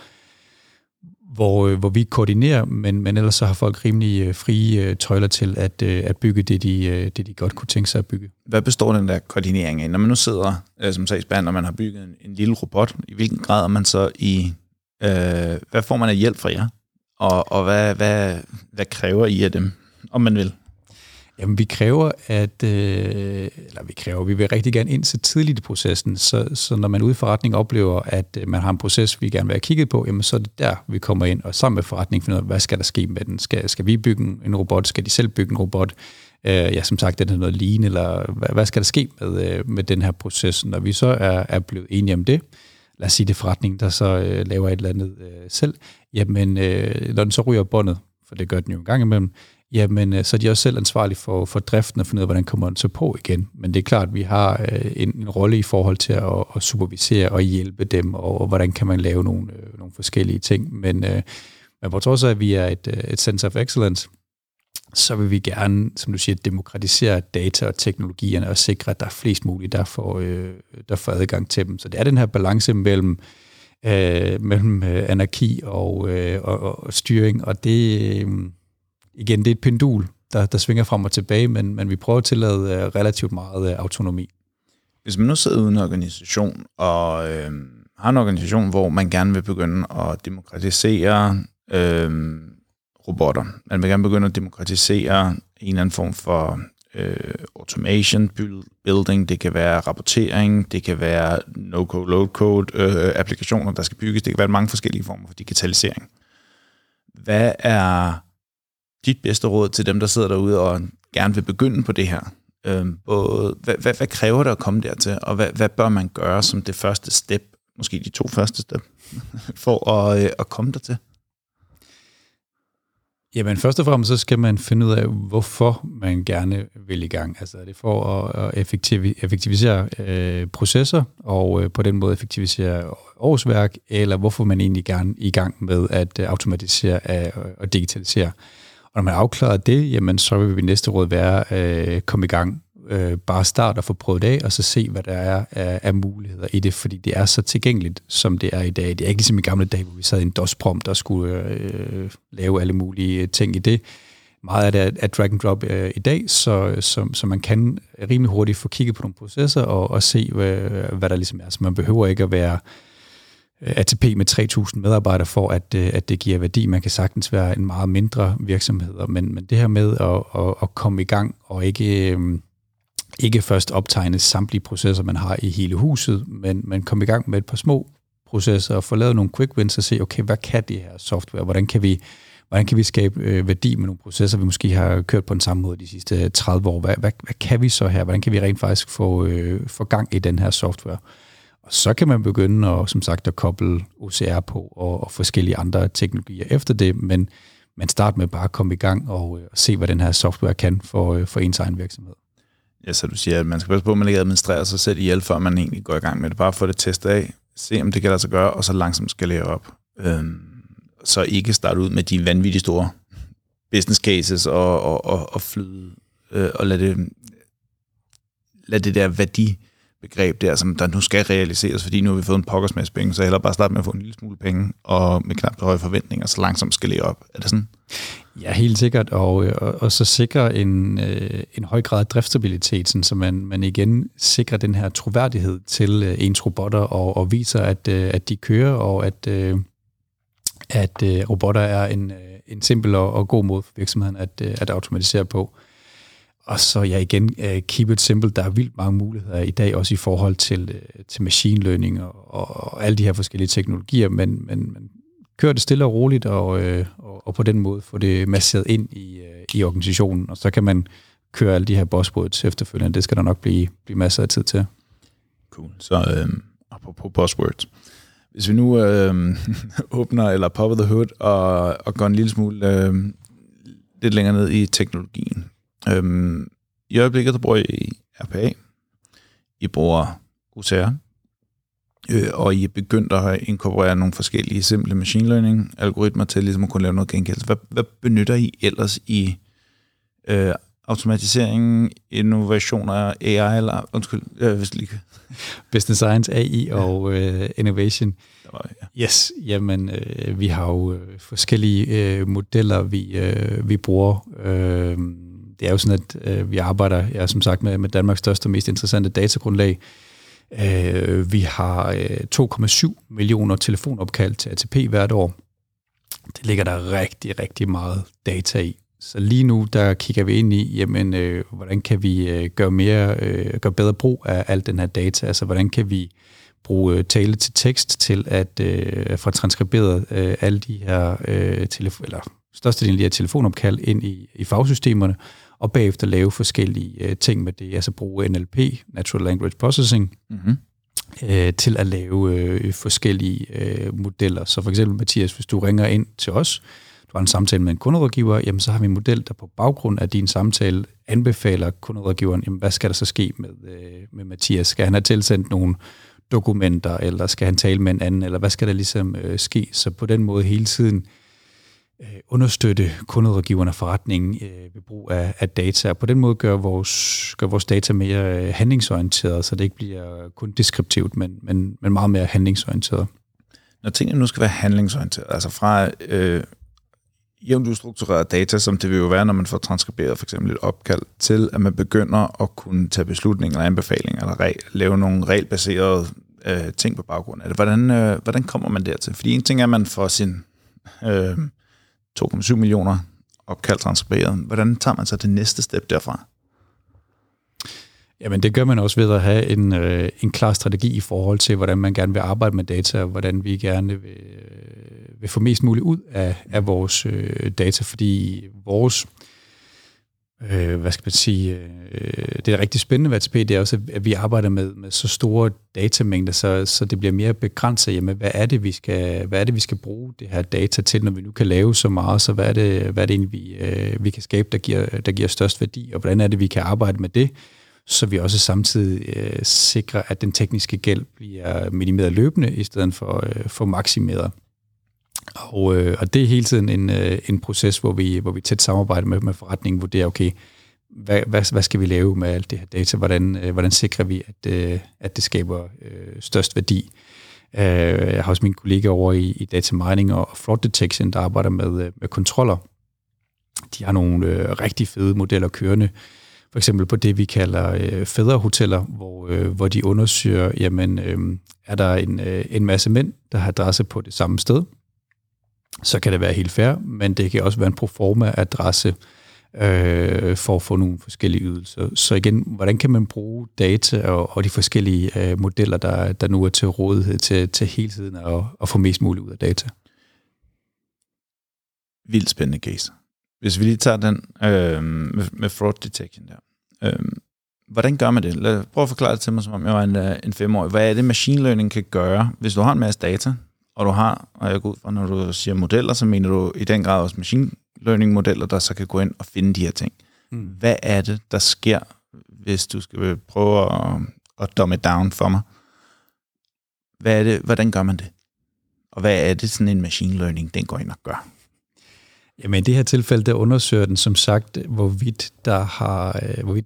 hvor vi koordinerer, men ellers så har folk rimelig frie tøjler til at bygge det, de godt kunne tænke sig at bygge. Hvad består den der koordinering af? Når man nu sidder som sagsbehandler, når man har bygget en lille robot, i hvilken grad er man så i... hvad får man af hjælp fra jer? Og hvad kræver I af dem, om man vil? Jamen, vi vil rigtig gerne ind så tidligt i processen, så når man ude i forretning oplever, at man har en proces, vi gerne vil have kigget på, jamen så er det der, vi kommer ind, og sammen med forretningen finder ud af, hvad skal der ske med den? Skal vi bygge en robot? Skal de selv bygge en robot? Ja, som sagt, er det noget lignende, eller hvad skal der ske med den her proces, når vi så er blevet enige om det? Lad os sige, det er forretningen, der så laver et eller andet selv. Jamen, når den så ryger båndet, for det gør den jo en gang imellem, jamen, så er de også selv ansvarlige for driften og finde ud af, hvordan kommer den så på igen. Men det er klart, at vi har en rolle i forhold til at supervisere og hjælpe dem, og hvordan kan man lave nogle forskellige ting. Men på trods af, at vi er et center of excellence, så vil vi gerne, som du siger, demokratisere data og teknologierne og sikre, at der er flest muligt, der får adgang til dem. Så det er den her balance mellem anarki og styring, og det... Igen, det er et pendul, der svinger frem og tilbage, men vi prøver at tillade relativt meget autonomi. Hvis man nu sidder ude i en organisation, og har en organisation, hvor man gerne vil begynde at demokratisere robotter, man vil gerne begynde at demokratisere en eller anden form for automation, building, det kan være rapportering, det kan være no-code, low-code applikationer, der skal bygges, det kan være mange forskellige former for digitalisering. Hvad er dit bedste råd til dem, der sidder derude og gerne vil begynde på det her? Hvad kræver det at komme dertil, og hvad bør man gøre som det første step, måske de 2 første step, for at komme dertil? Jamen, først og fremmest så skal man finde ud af, hvorfor man gerne vil i gang. Altså, er det for at effektivisere processer, og på den måde effektivisere årsværk, eller hvorfor man egentlig gerne i gang med at automatisere og digitalisere? Og når man afklarer det, jamen, så vil næste råd være komme i gang. Bare start og få prøvet af, og så se, hvad der er af muligheder i det, fordi det er så tilgængeligt, som det er i dag. Det er ikke ligesom i gamle dage, hvor vi sad i en DOS-prompt og skulle lave alle mulige ting i det. Meget af det er drag and drop i dag, så man kan rimelig hurtigt få kigget på nogle processer og se, hvad der ligesom er. Så man behøver ikke at være ATP med 3.000 medarbejdere for, at det giver værdi. Man kan sagtens være en meget mindre virksomhed, men det her med at komme i gang og ikke først optegne samtlige processer, man har i hele huset, men man kommer i gang med et par små processer og får lavet nogle quick wins og se, okay, hvad kan det her software? Hvordan kan vi skabe værdi med nogle processer, vi måske har kørt på den samme måde de sidste 30 år? Hvad kan vi så her? Hvordan kan vi rent faktisk få gang i den her software? Og så kan man begynde som sagt at koble OCR på og forskellige andre teknologier efter det, men man starter med bare at komme i gang og se, hvad den her software kan for ens egen virksomhed. Ja, så du siger, at man skal passe på, at man ikke administrerer sig selv ihjel, før man egentlig går i gang med det. Bare få det testet af, se om det kan lade sig gøre, og så langsomt skalere op. Så ikke starte ud med de vanvittige store business cases og flyde, og lade det der værdibegreb der, som der nu skal realiseres, fordi nu har vi fået en pokkers masse penge, så hellere bare starte med at få en lille smule penge, og med knap så høje forventninger, så langsomt skalere op. Er det sådan? Ja, helt sikkert, og så sikre en høj grad af driftsstabilitet, så man igen sikrer den her troværdighed til ens robotter, og viser, at de kører, og at robotter er en simpel og god måde for virksomheden at automatisere på. Og så igen, keep it simple. Der er vildt mange muligheder i dag, også i forhold til machine learning og alle de her forskellige teknologier, men kør det stille og roligt, og på den måde få det masseret ind i organisationen, og så kan man køre alle de her buzzwords efterfølgende. Det skal der nok blive masser af tid til. Cool. Så apropos buzzwords. Hvis vi nu åbner eller popper the hood og går en lille smule lidt længere ned i teknologien. I øjeblikket, der bruger I RPA, I bruger OCR, og I er begyndt at inkorporere nogle forskellige simple machine learning-algoritmer til ligesom at kunne lave noget gengældelse. Hvad benytter I ellers i automatisering, innovationer, AI, eller undskyld, hvis lige Business Science, AI og Innovation. Yes, jamen vi har jo forskellige modeller, vi bruger. Det er jo sådan, at vi arbejder, ja, som sagt, med Danmarks største og mest interessante datagrundlag. Vi har 2,7 millioner telefonopkald til ATP hvert år. Det ligger der rigtig, rigtig meget data i. Så lige nu, der kigger vi ind i, jamen, hvordan kan vi gøre bedre brug af al den her data? Altså, hvordan kan vi bruge tale til tekst til at få transkriberet alle de her størstedelen af de her telefonopkald ind i fagsystemerne, og bagefter lave forskellige ting med det, altså bruge NLP, Natural Language Processing, til at lave forskellige modeller. Så for eksempel, Mathias, hvis du ringer ind til os, du har en samtale med en kunderådgiver, jamen så har vi en model, der på baggrund af din samtale anbefaler kunderådgiveren, jamen hvad skal der så ske med Mathias? Skal han have tilsendt nogle dokumenter, eller skal han tale med en anden, eller hvad skal der ligesom ske? Så på den måde hele tiden understøtte kunderådgiverne og forretningen ved brug af data, og på den måde gør vores data mere handlingsorienteret, så det ikke bliver kun deskriptivt, men meget mere handlingsorienteret. Når tingene nu skal være handlingsorienteret, altså fra jævnt ustruktureret data, som det vil jo være, når man får transkriberet for eksempel et opkald, til at man begynder at kunne tage beslutninger eller anbefalinger, eller lave nogle regelbaserede ting på baggrund af det. Hvordan kommer man dertil? Fordi en ting er, at man får sin 2,7 millioner opkald transkriberet. Hvordan tager man så det næste step derfra? Jamen det gør man også ved at have en klar strategi i forhold til, hvordan man gerne vil arbejde med data, og hvordan vi gerne vil få mest muligt ud af vores data, fordi vores, det er rigtig spændende ved ATP, det er også, at vi arbejder med så store datamængder, så det bliver mere begrænset. Jamen, hvad er det, vi skal bruge det her data til, når vi nu kan lave så meget, så hvad er det egentlig, vi kan skabe, der giver størst værdi, og hvordan er det, vi kan arbejde med det, så vi også samtidig sikrer, at den tekniske gæld bliver minimeret løbende, i stedet for maksimeret. Og det er hele tiden en proces, hvor vi tæt samarbejder med forretningen, vurderer, okay, hvad skal vi lave med alt det her data? Hvordan sikrer vi, at det skaber størst værdi? Jeg har også mine kollegaer over i data mining og fraud detection, der arbejder med kontroller. De har nogle rigtig fede modeller kørende, for eksempel på det, vi kalder fædrehoteller, hvor de undersøger, jamen, er der en masse mænd, der har adresse på det samme sted? Så kan det være helt fair, men det kan også være en proforma-adresse for at få nogle forskellige ydelser. Så igen, hvordan kan man bruge data og de forskellige modeller, der nu er til rådighed til hele tiden at få mest muligt ud af data? Vildt spændende case. Hvis vi lige tager den med fraud detection der. Hvordan gør man det? Prøv at forklare det til mig, som om jeg var en 5-årig. Hvad er det, machine learning kan gøre, hvis du har en masse data, og du har, og jeg går ud fra, når du siger modeller, så mener du i den grad også machine learning-modeller, der så kan gå ind og finde de her ting. Mm. Hvad er det, der sker, hvis du skal prøve at dumb it down for mig? Hvad er det, hvordan gør man det? Og hvad er det, sådan en machine learning, den går ind og gør? Jamen i det her tilfælde, der undersøger den som sagt, hvorvidt der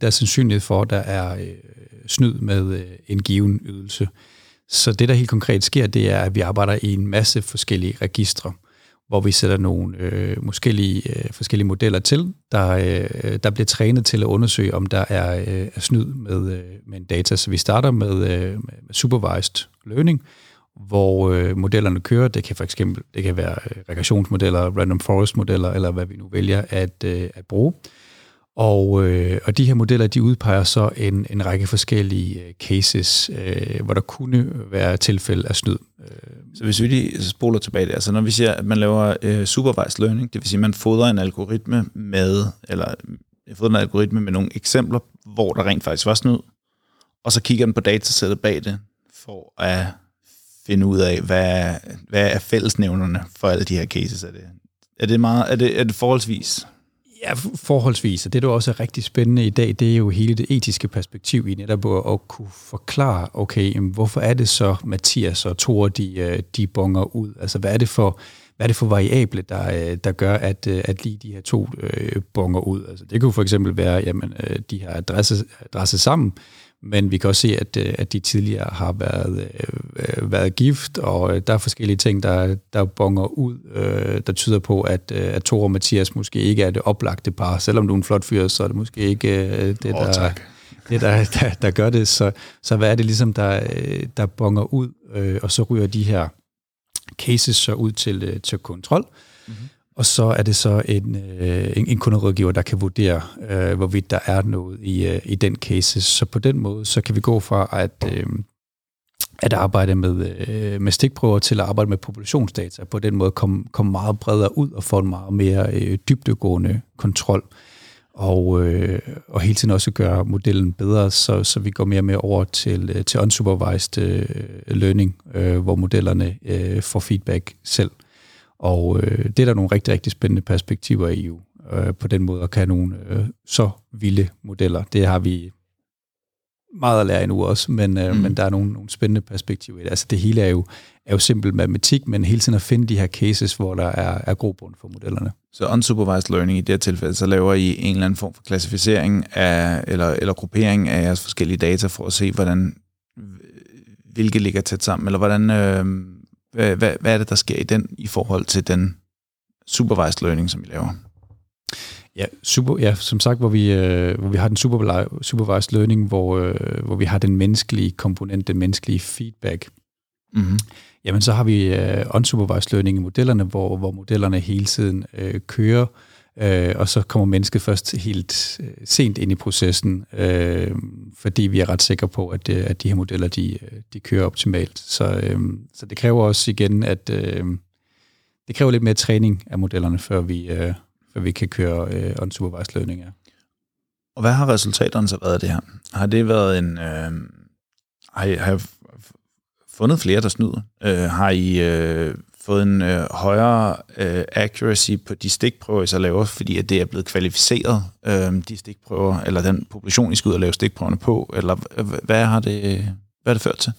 er sandsynlighed for, at der er snyd med en given ydelse. Så det, der helt konkret sker, det er, at vi arbejder i en masse forskellige registre, hvor vi sætter nogle forskellige modeller til, der bliver trænet til at undersøge, om der er snyd med en data. Så vi starter med supervised learning, hvor modellerne kører. Det kan for eksempel være regressionsmodeller, random forest modeller, eller hvad vi nu vælger at bruge. Og de her modeller, de udpeger så en række forskellige cases, hvor der kunne være tilfælde af snyd. Så hvis vi lige spoler tilbage der, så når vi siger, at man laver supervised learning, det vil sige, at man fodrer en algoritme med nogle eksempler, hvor der rent faktisk var snyd, og så kigger den på datasættet bag det, for at finde ud af, hvad er fællesnævnerne for alle de her cases. Er det forholdsvis? Ja, forholdsvis, og det, der også er rigtig spændende i dag, det er jo hele det etiske perspektiv i netop at kunne forklare, okay, hvorfor er det så, Mathias og Thor, de bonger ud? Altså, hvad er det for hvad er det for variable, der gør, at lige de her to bonger ud? Altså, det kunne for eksempel være, jamen, de har adresse sammen, men vi kan også se, at de tidligere har været gift, og der er forskellige ting, der bonger ud, der tyder på, at Thor og Mathias måske ikke er det oplagte par. Selvom du er en flot fyr, så er det måske ikke det, der gør det. Så hvad er det ligesom, der bonger ud, og så ryger de her cases så ud til kontrol. Mm-hmm. Og så er det så en kunderådgiver, der kan vurdere, hvorvidt der er noget i den case. Så på den måde, så kan vi gå fra at arbejde med stikprøver til at arbejde med populationsdata. På den måde komme meget bredere ud og få en meget mere dybdegående kontrol. Og hele tiden også gøre modellen bedre, så vi går mere og mere over til unsupervised learning, hvor modellerne får feedback selv. Og det er der nogle rigtig, rigtig spændende perspektiver i EU på den måde, at kan nogle så vilde modeller. Det har vi meget at lære endnu også, men der er nogle spændende perspektiver i det. Altså det hele er jo simpel matematik, men hele tiden at finde de her cases, hvor der er grobund for modellerne. Så unsupervised learning i det her tilfælde, så laver I en eller anden form for klassificering af, eller gruppering af jeres forskellige data for at se, hvilke ligger tæt sammen, eller hvordan... Hvad er det, der sker i forhold til den supervised learning, som vi laver? Ja, som sagt, hvor vi har den supervised learning, hvor vi har den menneskelige komponent, den menneskelige feedback. Mm-hmm. Jamen, så har vi unsupervised learning i modellerne, hvor modellerne hele tiden kører, og så kommer mennesket først helt sent ind i processen, fordi vi er ret sikre på, at de her modeller de kører optimalt. Så det kræver også igen, at det kræver lidt mere træning af modellerne, før vi kan køre unsupervised learning af. Og hvad har resultaterne så været af det her? Har det været har jeg fundet flere, der snyder? Har I fået en højere accuracy på de stikprøver, I så laver, fordi at det er blevet kvalificeret, de stikprøver, eller den population, I skal ud og lave stikprøverne på, eller hvad har det ført til?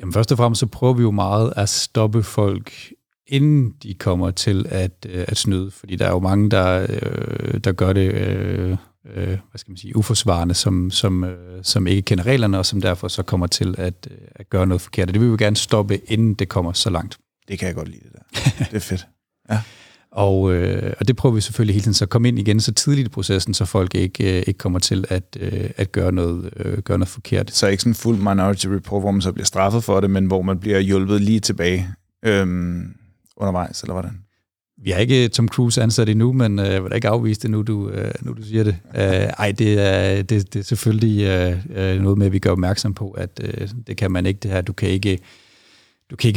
Jamen først og fremmest, så prøver vi jo meget at stoppe folk, inden de kommer til at snyde, fordi der er jo mange, der gør det uforsvarende, som ikke kender reglerne, og som derfor så kommer til at gøre noget forkert. Og det vil vi gerne stoppe, inden det kommer så langt. Det kan jeg godt lide, det der. Det er fedt. Ja. Og det prøver vi selvfølgelig hele tiden, så komme ind igen så tidligt i processen, så folk ikke kommer til at gøre noget forkert. Så ikke sådan en fuld minority report, hvor man så bliver straffet for det, men hvor man bliver hjulpet lige tilbage undervejs, eller hvordan? Vi har ikke Tom Cruise ansat endnu, men jeg vil da ikke afvise det, nu du siger det. Det er selvfølgelig noget med, at vi gør opmærksom på, at det kan man ikke det her. Du kan ikke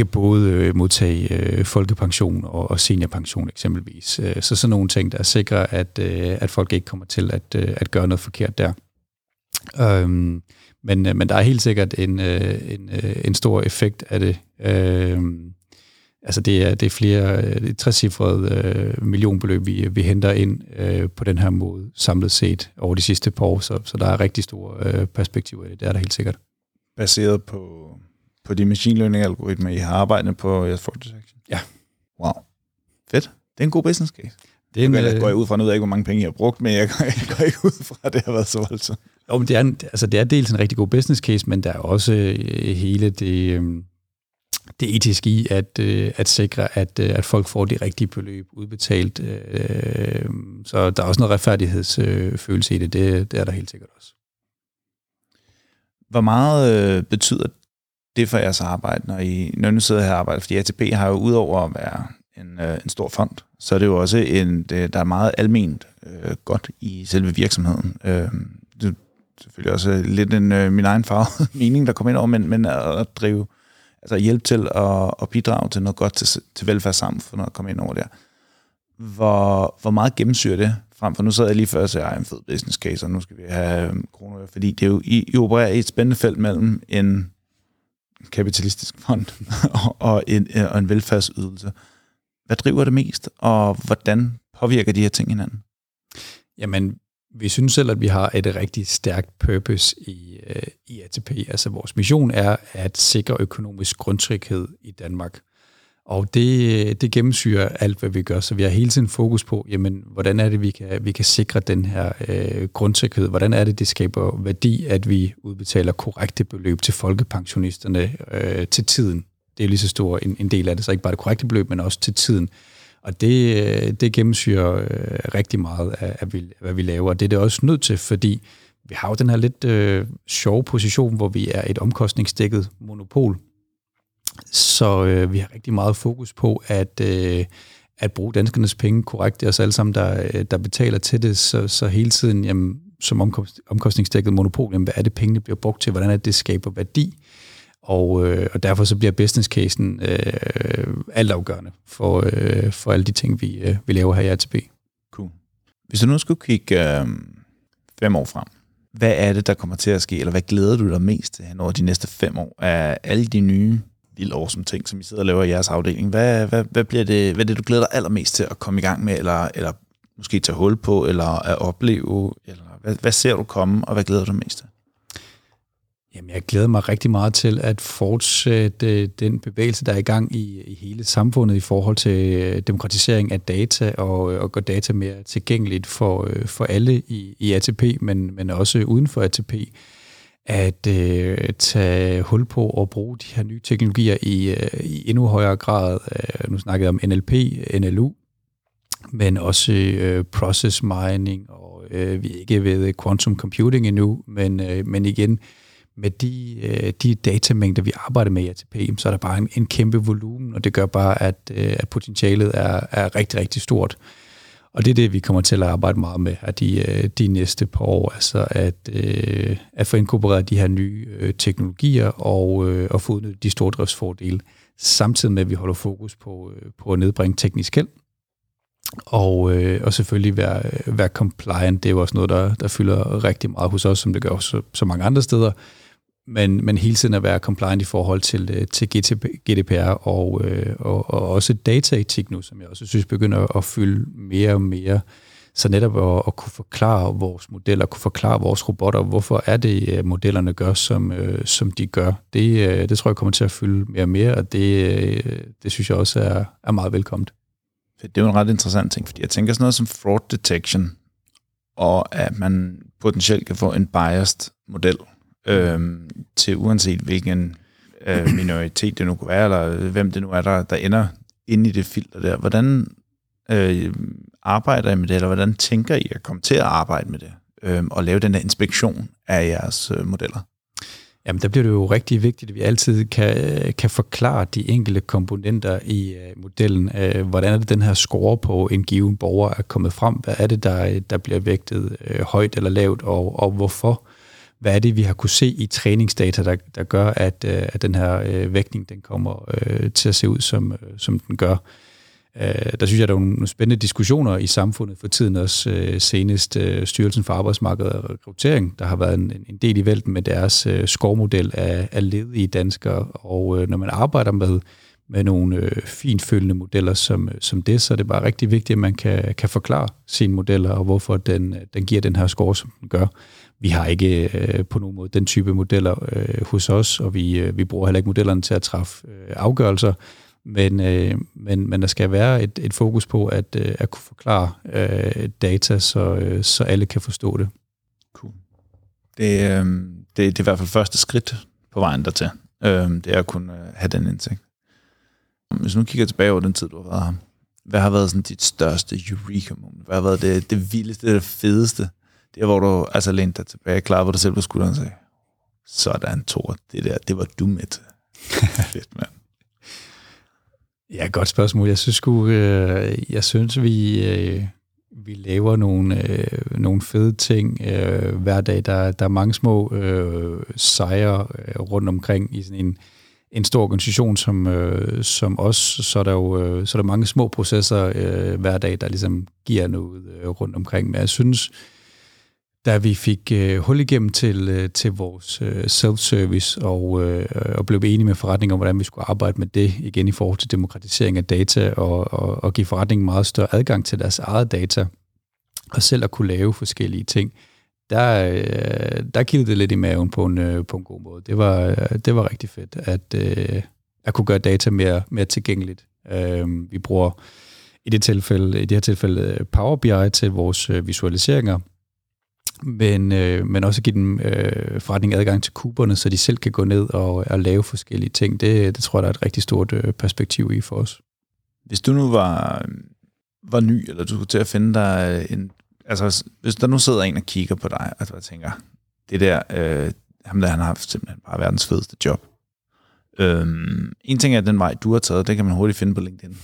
både modtage folkepension og seniorpension eksempelvis. Så sådan nogle ting, der sikrer, at folk ikke kommer til at gøre noget forkert der. Men der er helt sikkert en stor effekt af det. Altså det er flere trecifrede millionbeløb, vi henter ind på den her måde samlet set over de sidste par år, så der er rigtig store perspektiver i det, det er der helt sikkert. Baseret på de machine learning-algoritmer, I har arbejdet på jeres fraud detection? Ja. Wow. Fedt. Det er en god business case. Det går jeg ud fra, nu ved jeg ikke, hvor mange penge I har brugt, men jeg går ikke ud fra, at det har været så voldsomt. Jo, men det er dels en rigtig god business case, men der er også hele det... Det etiske i at sikre, at folk får det rigtige beløb udbetalt. Så der er også noget retfærdighedsfølelse i det. Det er der helt sikkert også. Hvor meget betyder det for jeres arbejde, når I nu sidder her og arbejder? Fordi ATP har jo udover at være en stor fond, så er det jo også der er meget alment godt i selve virksomheden. Det er selvfølgelig også lidt min egen farve mening, der kommer ind over, men at drive... Altså hjælp til at bidrage til noget godt til velfærdssamfundet og komme ind over der. Hvor meget gennemsyrer det frem for? Nu sad jeg lige før og sagde, en fed business case, og nu skal vi have kroner. Fordi det er jo, I opererer i et spændende felt mellem en kapitalistisk fond og en velfærdsydelse. Hvad driver det mest, og hvordan påvirker de her ting hinanden? Jamen... Vi synes selv, at vi har et rigtig stærkt purpose i ATP. Altså vores mission er at sikre økonomisk grundtryghed i Danmark. Og det gennemsyrer alt, hvad vi gør, så vi har hele tiden fokus på, jamen, hvordan er det, vi kan sikre den her grundsikkerhed? Hvordan er det, det skaber værdi, at vi udbetaler korrekte beløb til folkepensionisterne til tiden? Det er lige så stor en del af det, så ikke bare det korrekte beløb, men også til tiden. Og det gennemsyrer rigtig meget af, hvad vi laver, og det er det også nødt til, fordi vi har jo den her lidt sjove position, hvor vi er et omkostningsdækket monopol. Så vi har rigtig meget fokus på at bruge danskernes penge korrekt. Det er os alle sammen, der betaler til det, så hele tiden jamen, som omkostningsdækket monopol, jamen, hvad er det, pengene bliver brugt til? Hvordan er det, det skaber værdi? Og derfor så bliver business-casen altafgørende for alle de ting, vi laver her i ATP. Cool. Hvis du nu skulle kigge 5 år frem, hvad er det, der kommer til at ske, eller hvad glæder du dig mest til over de næste 5 år af alle de nye lille awesome ting, som I sidder og laver i jeres afdeling? Hvad bliver det, hvad er det, du glæder dig allermest til at komme i gang med, eller måske tage hul på, eller at opleve? Eller hvad ser du komme, og hvad glæder du dig mest til? Jamen, jeg glæder mig rigtig meget til at fortsætte den bevægelse, der er i gang i hele samfundet i forhold til demokratisering af data og gøre data mere tilgængeligt for alle i ATP, men også uden for ATP. At tage hul på og bruge de her nye teknologier i endnu højere grad. Nu snakkede jeg om NLP, NLU, men også process mining, og vi er ikke ved quantum computing endnu, men igen, med de datamængder, vi arbejder med i ATP, så er der bare en kæmpe volumen, og det gør bare, at potentialet er rigtig, rigtig stort. Og det er det, vi kommer til at arbejde meget med her de næste par år, altså at få inkorporeret de her nye teknologier og få udnyttet de stordriftsfordele, samtidig med, at vi holder fokus på at nedbringe teknisk gæld. Og selvfølgelig være compliant, det er jo også noget, der fylder rigtig meget hos os, som det gør så mange andre steder. Men hele tiden at være compliant i forhold til GDPR og også dataetik nu, som jeg også synes begynder at fylde mere og mere. Så netop at kunne forklare vores modeller, kunne forklare vores robotter, hvorfor er det, modellerne gør, som de gør. Det tror jeg kommer til at fylde mere og mere, og det synes jeg også er meget velkomment. Det er jo en ret interessant ting, fordi jeg tænker sådan noget som fraud detection, og at man potentielt kan få en biased model til uanset hvilken minoritet det nu kunne være, eller hvem det nu er, der ender inde i det filter der. Hvordan arbejder I med det, eller hvordan tænker I at komme til at arbejde med det, og lave den der inspektion af jeres modeller? Jamen, der bliver det jo rigtig vigtigt, at vi altid kan forklare de enkelte komponenter i modellen. Hvordan er det, den her score på en given borger er kommet frem? Hvad er det, der bliver vægtet højt eller lavt, og hvorfor? Hvad er det, vi har kunne se i træningsdata, der gør, at den her vægtning den kommer til at se ud, som den gør? Der synes jeg, der er nogle spændende diskussioner i samfundet for tiden, også senest Styrelsen for Arbejdsmarkedet og Rekruttering, der har været en del i vælten med deres scoremodel af ledige danskere, og når man arbejder med nogle finfølgende modeller som det, så er det bare rigtig vigtigt, at man kan forklare sine modeller, og hvorfor den giver den her score, som den gør. Vi har ikke på nogen måde den type modeller hos os, og vi bruger heller ikke modellerne til at træffe afgørelser, men der skal være et fokus på at kunne forklare data, så alle kan forstå det. Cool. Det er i hvert fald første skridt på vejen dertil. Det er at kunne have den indsigt. Hvis nu kigger tilbage over den tid, du har været her, hvad har været sådan dit største eureka-moment? Hvad har været det vildeste, det fedeste? Det er, hvor du altså lænede dig tilbage, klarede på dig selv på skulderen og sagde, sådan Thor, det der, det var du med til. Fedt, mand. Ja, godt spørgsmål. Jeg synes vi laver nogle fede ting hver dag. Der er mange små sejre rundt omkring i sådan en stor organisation som os. Så er der mange små processer hver dag, der ligesom giver noget rundt omkring. Men jeg synes, da vi fik hul igennem til vores self-service og blev enige med forretningen om, hvordan vi skulle arbejde med det igen i forhold til demokratisering af data og give forretningen meget større adgang til deres eget data og selv at kunne lave forskellige ting, der kildede det lidt i maven på en god måde. Det var rigtig fedt at kunne gøre data mere tilgængeligt Vi bruger i det her tilfælde Power BI til vores visualiseringer, men også give dem forretning adgang til kuberne, så de selv kan gå ned og lave forskellige ting. Det tror jeg, der er et rigtig stort perspektiv i for os. Hvis du nu var ny, eller du skulle til at finde dig en... Altså, hvis der nu sidder en og kigger på dig, og jeg tænker, det der, han har haft simpelthen bare verdens fedeste job. En ting er den vej, du har taget, det kan man hurtigt finde på LinkedIn.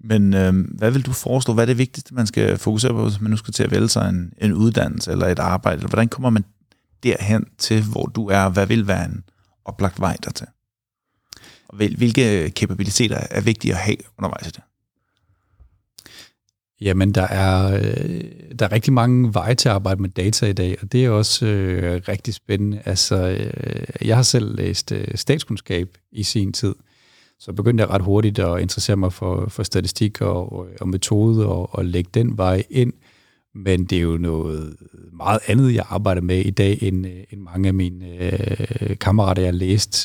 Men hvad vil du foreslå? Hvad er det vigtigste, man skal fokusere på, hvis man nu skal til at vælge sig en uddannelse eller et arbejde? Eller hvordan kommer man derhen til, hvor du er, og hvad vil være en oplagt vej dertil? Og hvilke kapabiliteter er vigtige at have undervejs i det? Jamen, der er rigtig mange veje til at arbejde med data i dag, og det er også rigtig spændende. Altså, jeg har selv læst statskundskab i sin tid, så begyndte jeg ret hurtigt at interessere mig for statistik og metode og lægge den vej ind. Men det er jo noget meget andet, jeg arbejder med i dag, end mange af mine kammerater,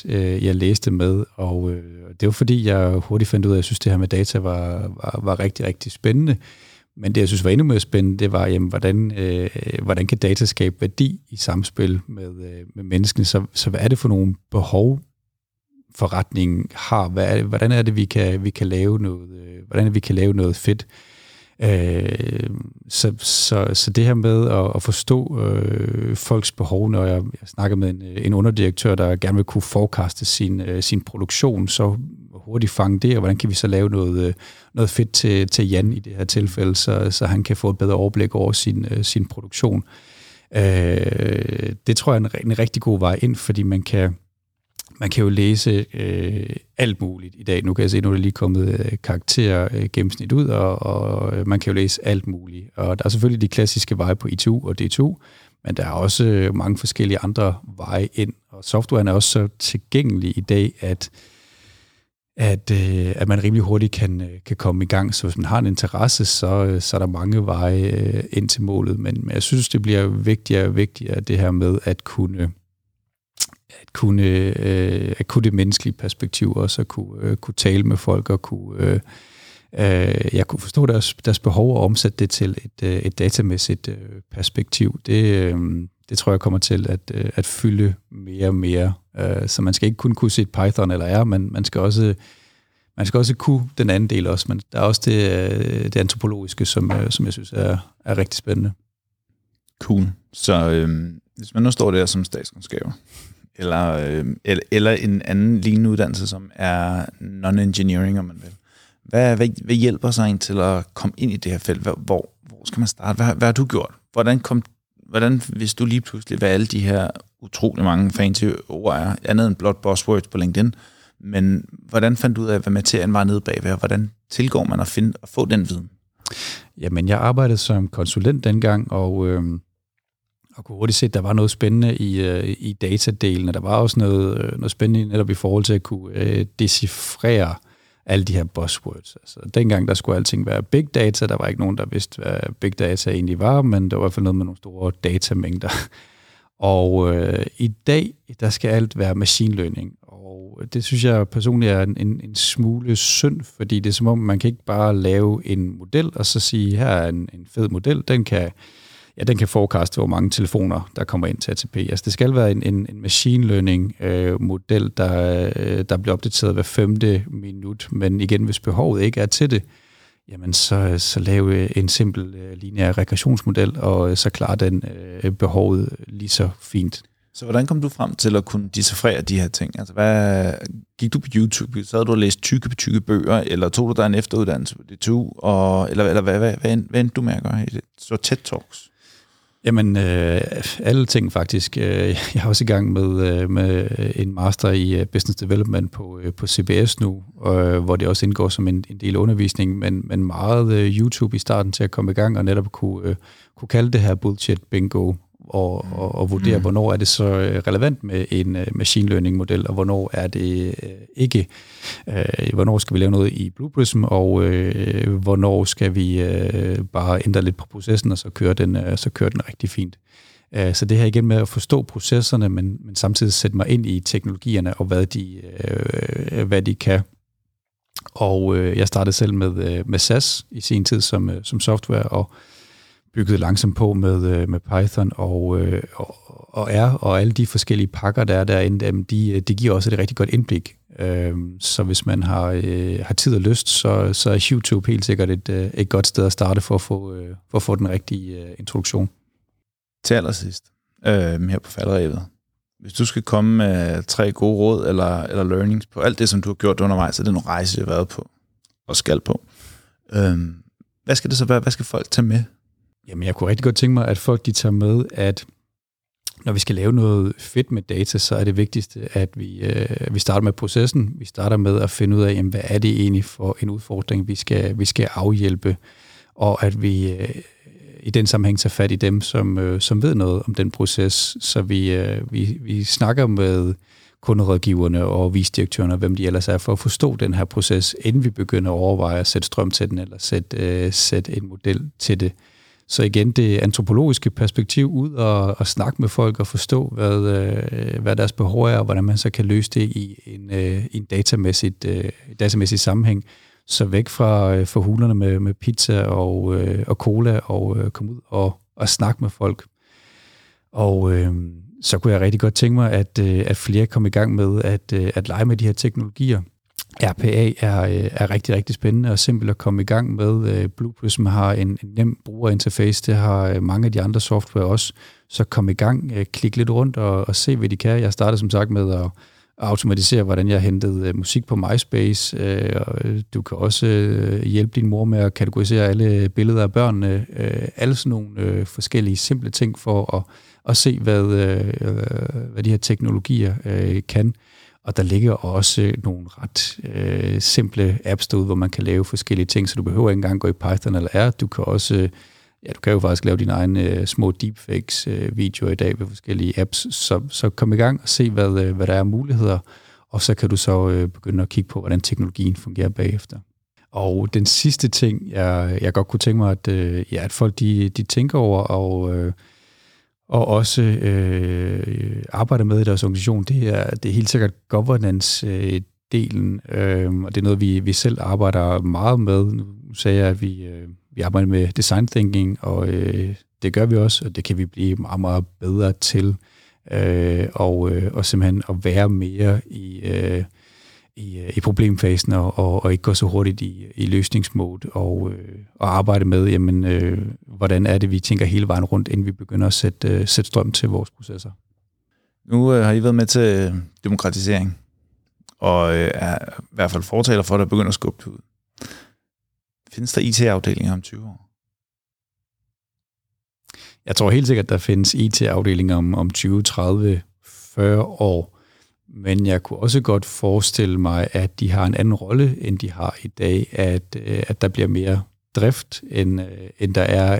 jeg læste med. Og det var fordi, jeg hurtigt fandt ud af, at jeg synes, det her med data var rigtig, rigtig spændende. Men det, jeg synes var endnu mere spændende, det var, jamen, hvordan kan data skabe værdi i samspil med menneskene? Så hvad er det for nogle behov, forretningen har? Hvordan er det, vi kan lave noget, hvordan vi kan lave noget fedt? Så det her med at forstå folks behov, når jeg snakker med en underdirektør, der gerne vil kunne forekaste sin produktion, så hurtigt fange det, og hvordan kan vi så lave noget fedt til Jan i det her tilfælde, så han kan få et bedre overblik over sin produktion. Det tror jeg er en rigtig god vej ind, fordi man kan jo læse alt muligt i dag. Nu kan jeg se, at nu er der lige kommet karakterer gennemsnit ud, og man kan jo læse alt muligt. Og der er selvfølgelig de klassiske veje på ITU og DTU, men der er også mange forskellige andre veje ind. Og softwaren er også så tilgængelig i dag, at man rimelig hurtigt kan komme i gang. Så hvis man har en interesse, så er der mange veje ind til målet. Men jeg synes, det bliver vigtigere og vigtigere, det her med at kunne det menneskelige perspektiv også, at kunne tale med folk og kunne forstå deres behov og omsætte det til et datamæssigt perspektiv. Det tror jeg kommer til at fylde mere og mere. Så man skal ikke kun kunne se Python eller R, men man skal også kunne den anden del også. Men der er også det antropologiske, som jeg synes er rigtig spændende. Cool. Så hvis man nu står der som statskundskaber, eller en anden lignende uddannelse, som er non-engineering, om man vil. Hvad hjælper sig en til at komme ind i det her felt? Hvor skal man starte? Hvad har du gjort? Hvordan hvis du lige pludselig, hvad alle de her utrolig mange fancy ord er, andet end blot buzzwords på LinkedIn, men hvordan fandt du ud af, hvad materien var nede bagved, og hvordan tilgår man at finde og få den viden? Jamen, jeg arbejdede som konsulent dengang, og kunne hurtigt se, at der var noget spændende i datadelen, og der var også noget spændende netop i forhold til at kunne decifrere alle de her buzzwords. Altså, dengang der skulle alting være big data, der var ikke nogen, der vidste, hvad big data egentlig var, men der var i hvert fald noget med nogle store datamængder. Og i dag, der skal alt være machine learning, og det synes jeg personligt er en smule synd, fordi det er som om, man kan ikke bare lave en model, og så sige, her er en fed model, den kan forekaste, hvor mange telefoner, der kommer ind til ATP. Altså, det skal være en machine learning-model, der bliver opdateret hver 5. minut. Men igen, hvis behovet ikke er til det, jamen så lave en simpel lineær regressionsmodel, og så klarer den behovet lige så fint. Så hvordan kom du frem til at kunne decifrere de her ting? Altså, gik du på YouTube? Så havde du og læst tykke bøger, eller tog du dig en efteruddannelse på DTU? Eller hvad endte du med at gøre i det? Så TED Talks? Jamen, alle ting faktisk. Jeg er også i gang med en master i business development på CBS nu, hvor det også indgår som en del undervisning, men meget YouTube i starten til at komme i gang og netop kunne kalde det her bullshit bingo og vurdere, hvornår er det så relevant med en machine learning-model, og hvornår er det ikke. Hvornår skal vi lave noget i Blue Prism, og hvornår skal vi bare ændre lidt på processen, og så kører den rigtig fint. Så det her igen med at forstå processerne, men samtidig sætte mig ind i teknologierne, og hvad de kan. og jeg startede selv med SAS i sin tid som software, og byggede langsomt på med Python og R, og alle de forskellige pakker, der er derinde, de giver også et rigtig godt indblik. Så hvis man har tid og lyst, så er YouTube helt sikkert et godt sted at starte for at få den rigtige introduktion. Til allersidst, her på falderæbet. Hvis du skal komme med 3 gode råd eller learnings på alt det, som du har gjort undervejs, så det er nogle rejser, du har været på og skal på. Hvad skal det så være? Hvad skal folk tage med? Jamen, jeg kunne rigtig godt tænke mig, at folk de tager med, at når vi skal lave noget fedt med data, så er det vigtigste, at vi starter med processen. Vi starter med at finde ud af, jamen, hvad er det egentlig for en udfordring, vi skal afhjælpe, og at vi i den sammenhæng tager fat i dem, som ved noget om den proces. Så vi snakker med kunderådgiverne og visdirektørerne, hvem de ellers er, for at forstå den her proces, inden vi begynder at overveje at sætte strøm til den, eller sætte en model til det. Så igen, det antropologiske perspektiv ud og snakke med folk og forstå, hvad deres behov er, og hvordan man så kan løse det i en datamæssig sammenhæng. Så væk fra hulerne med pizza og cola, og komme ud og snakke med folk. Og så kunne jeg rigtig godt tænke mig, at flere kom i gang med at lege med de her teknologier. RPA er rigtig, rigtig spændende og simpelt at komme i gang med. Blue Prism har en nem brugerinterface, det har mange af de andre software også. Så kom i gang, klik lidt rundt og se, hvad de kan. Jeg startede som sagt med at automatisere, hvordan jeg hentede musik på MySpace. Du kan også hjælpe din mor med at kategorisere alle billeder af børnene. Alle sådan nogle forskellige simple ting for at se, hvad de her teknologier kan. Og der ligger også nogle ret simple apps derude, hvor man kan lave forskellige ting, så du behøver ikke engang gå i Python eller R. Du kan også, du kan jo faktisk lave dine egne små deepfakes-videoer i dag ved forskellige apps. Så kom i gang og se, hvad der er muligheder, og så kan du så begynde at kigge på, hvordan teknologien fungerer bagefter. Og den sidste ting, jeg godt kunne tænke mig, at folk de tænker over, og også arbejder med i deres organisation, det er helt sikkert governance-delen, og det er noget, vi selv arbejder meget med. Nu sagde jeg, at vi arbejder med design thinking, og det gør vi også, og det kan vi blive meget, meget bedre til, og simpelthen at være mere i problemfasen og ikke gå så hurtigt i løsningsmode og arbejde med, jamen, hvordan er det, vi tænker hele vejen rundt, inden vi begynder at sætte strøm til vores processer. Nu har I været med til demokratisering, og er i hvert fald fortaler for, at der begynder at skubbe ud. Findes der IT-afdelinger om 20 år? Jeg tror helt sikkert, at der findes IT-afdelinger om 20, 30, 40 år. Men jeg kunne også godt forestille mig, at de har en anden rolle, end de har i dag, at der bliver mere drift, end der er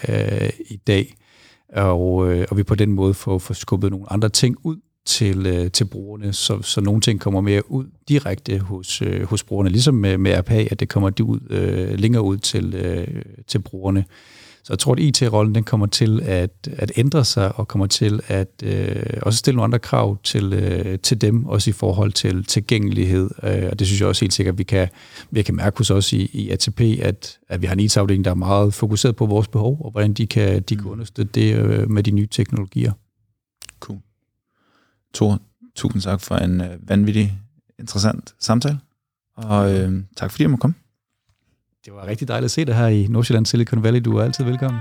i dag. Og vi på den måde får skubbet nogle andre ting ud til brugerne, så nogle ting kommer mere ud direkte hos brugerne, ligesom med RPA, at det kommer ud længere ud til brugerne. Så jeg tror, at IT-rollen den kommer til at ændre sig, og kommer til at også stille nogle andre krav til dem, også i forhold til tilgængelighed. Og det synes jeg også helt sikkert, at vi kan mærke hos os i ATP, at vi har en IT-afdeling, der er meget fokuseret på vores behov, og hvordan de kan understøtte det med de nye teknologier. Cool. Thor, tusind tak for en vanvittig interessant samtale, og tak fordi jeg må komme. Det var rigtig dejligt at se dig her i Nordsjælland, Silicon Valley. Du er altid velkommen.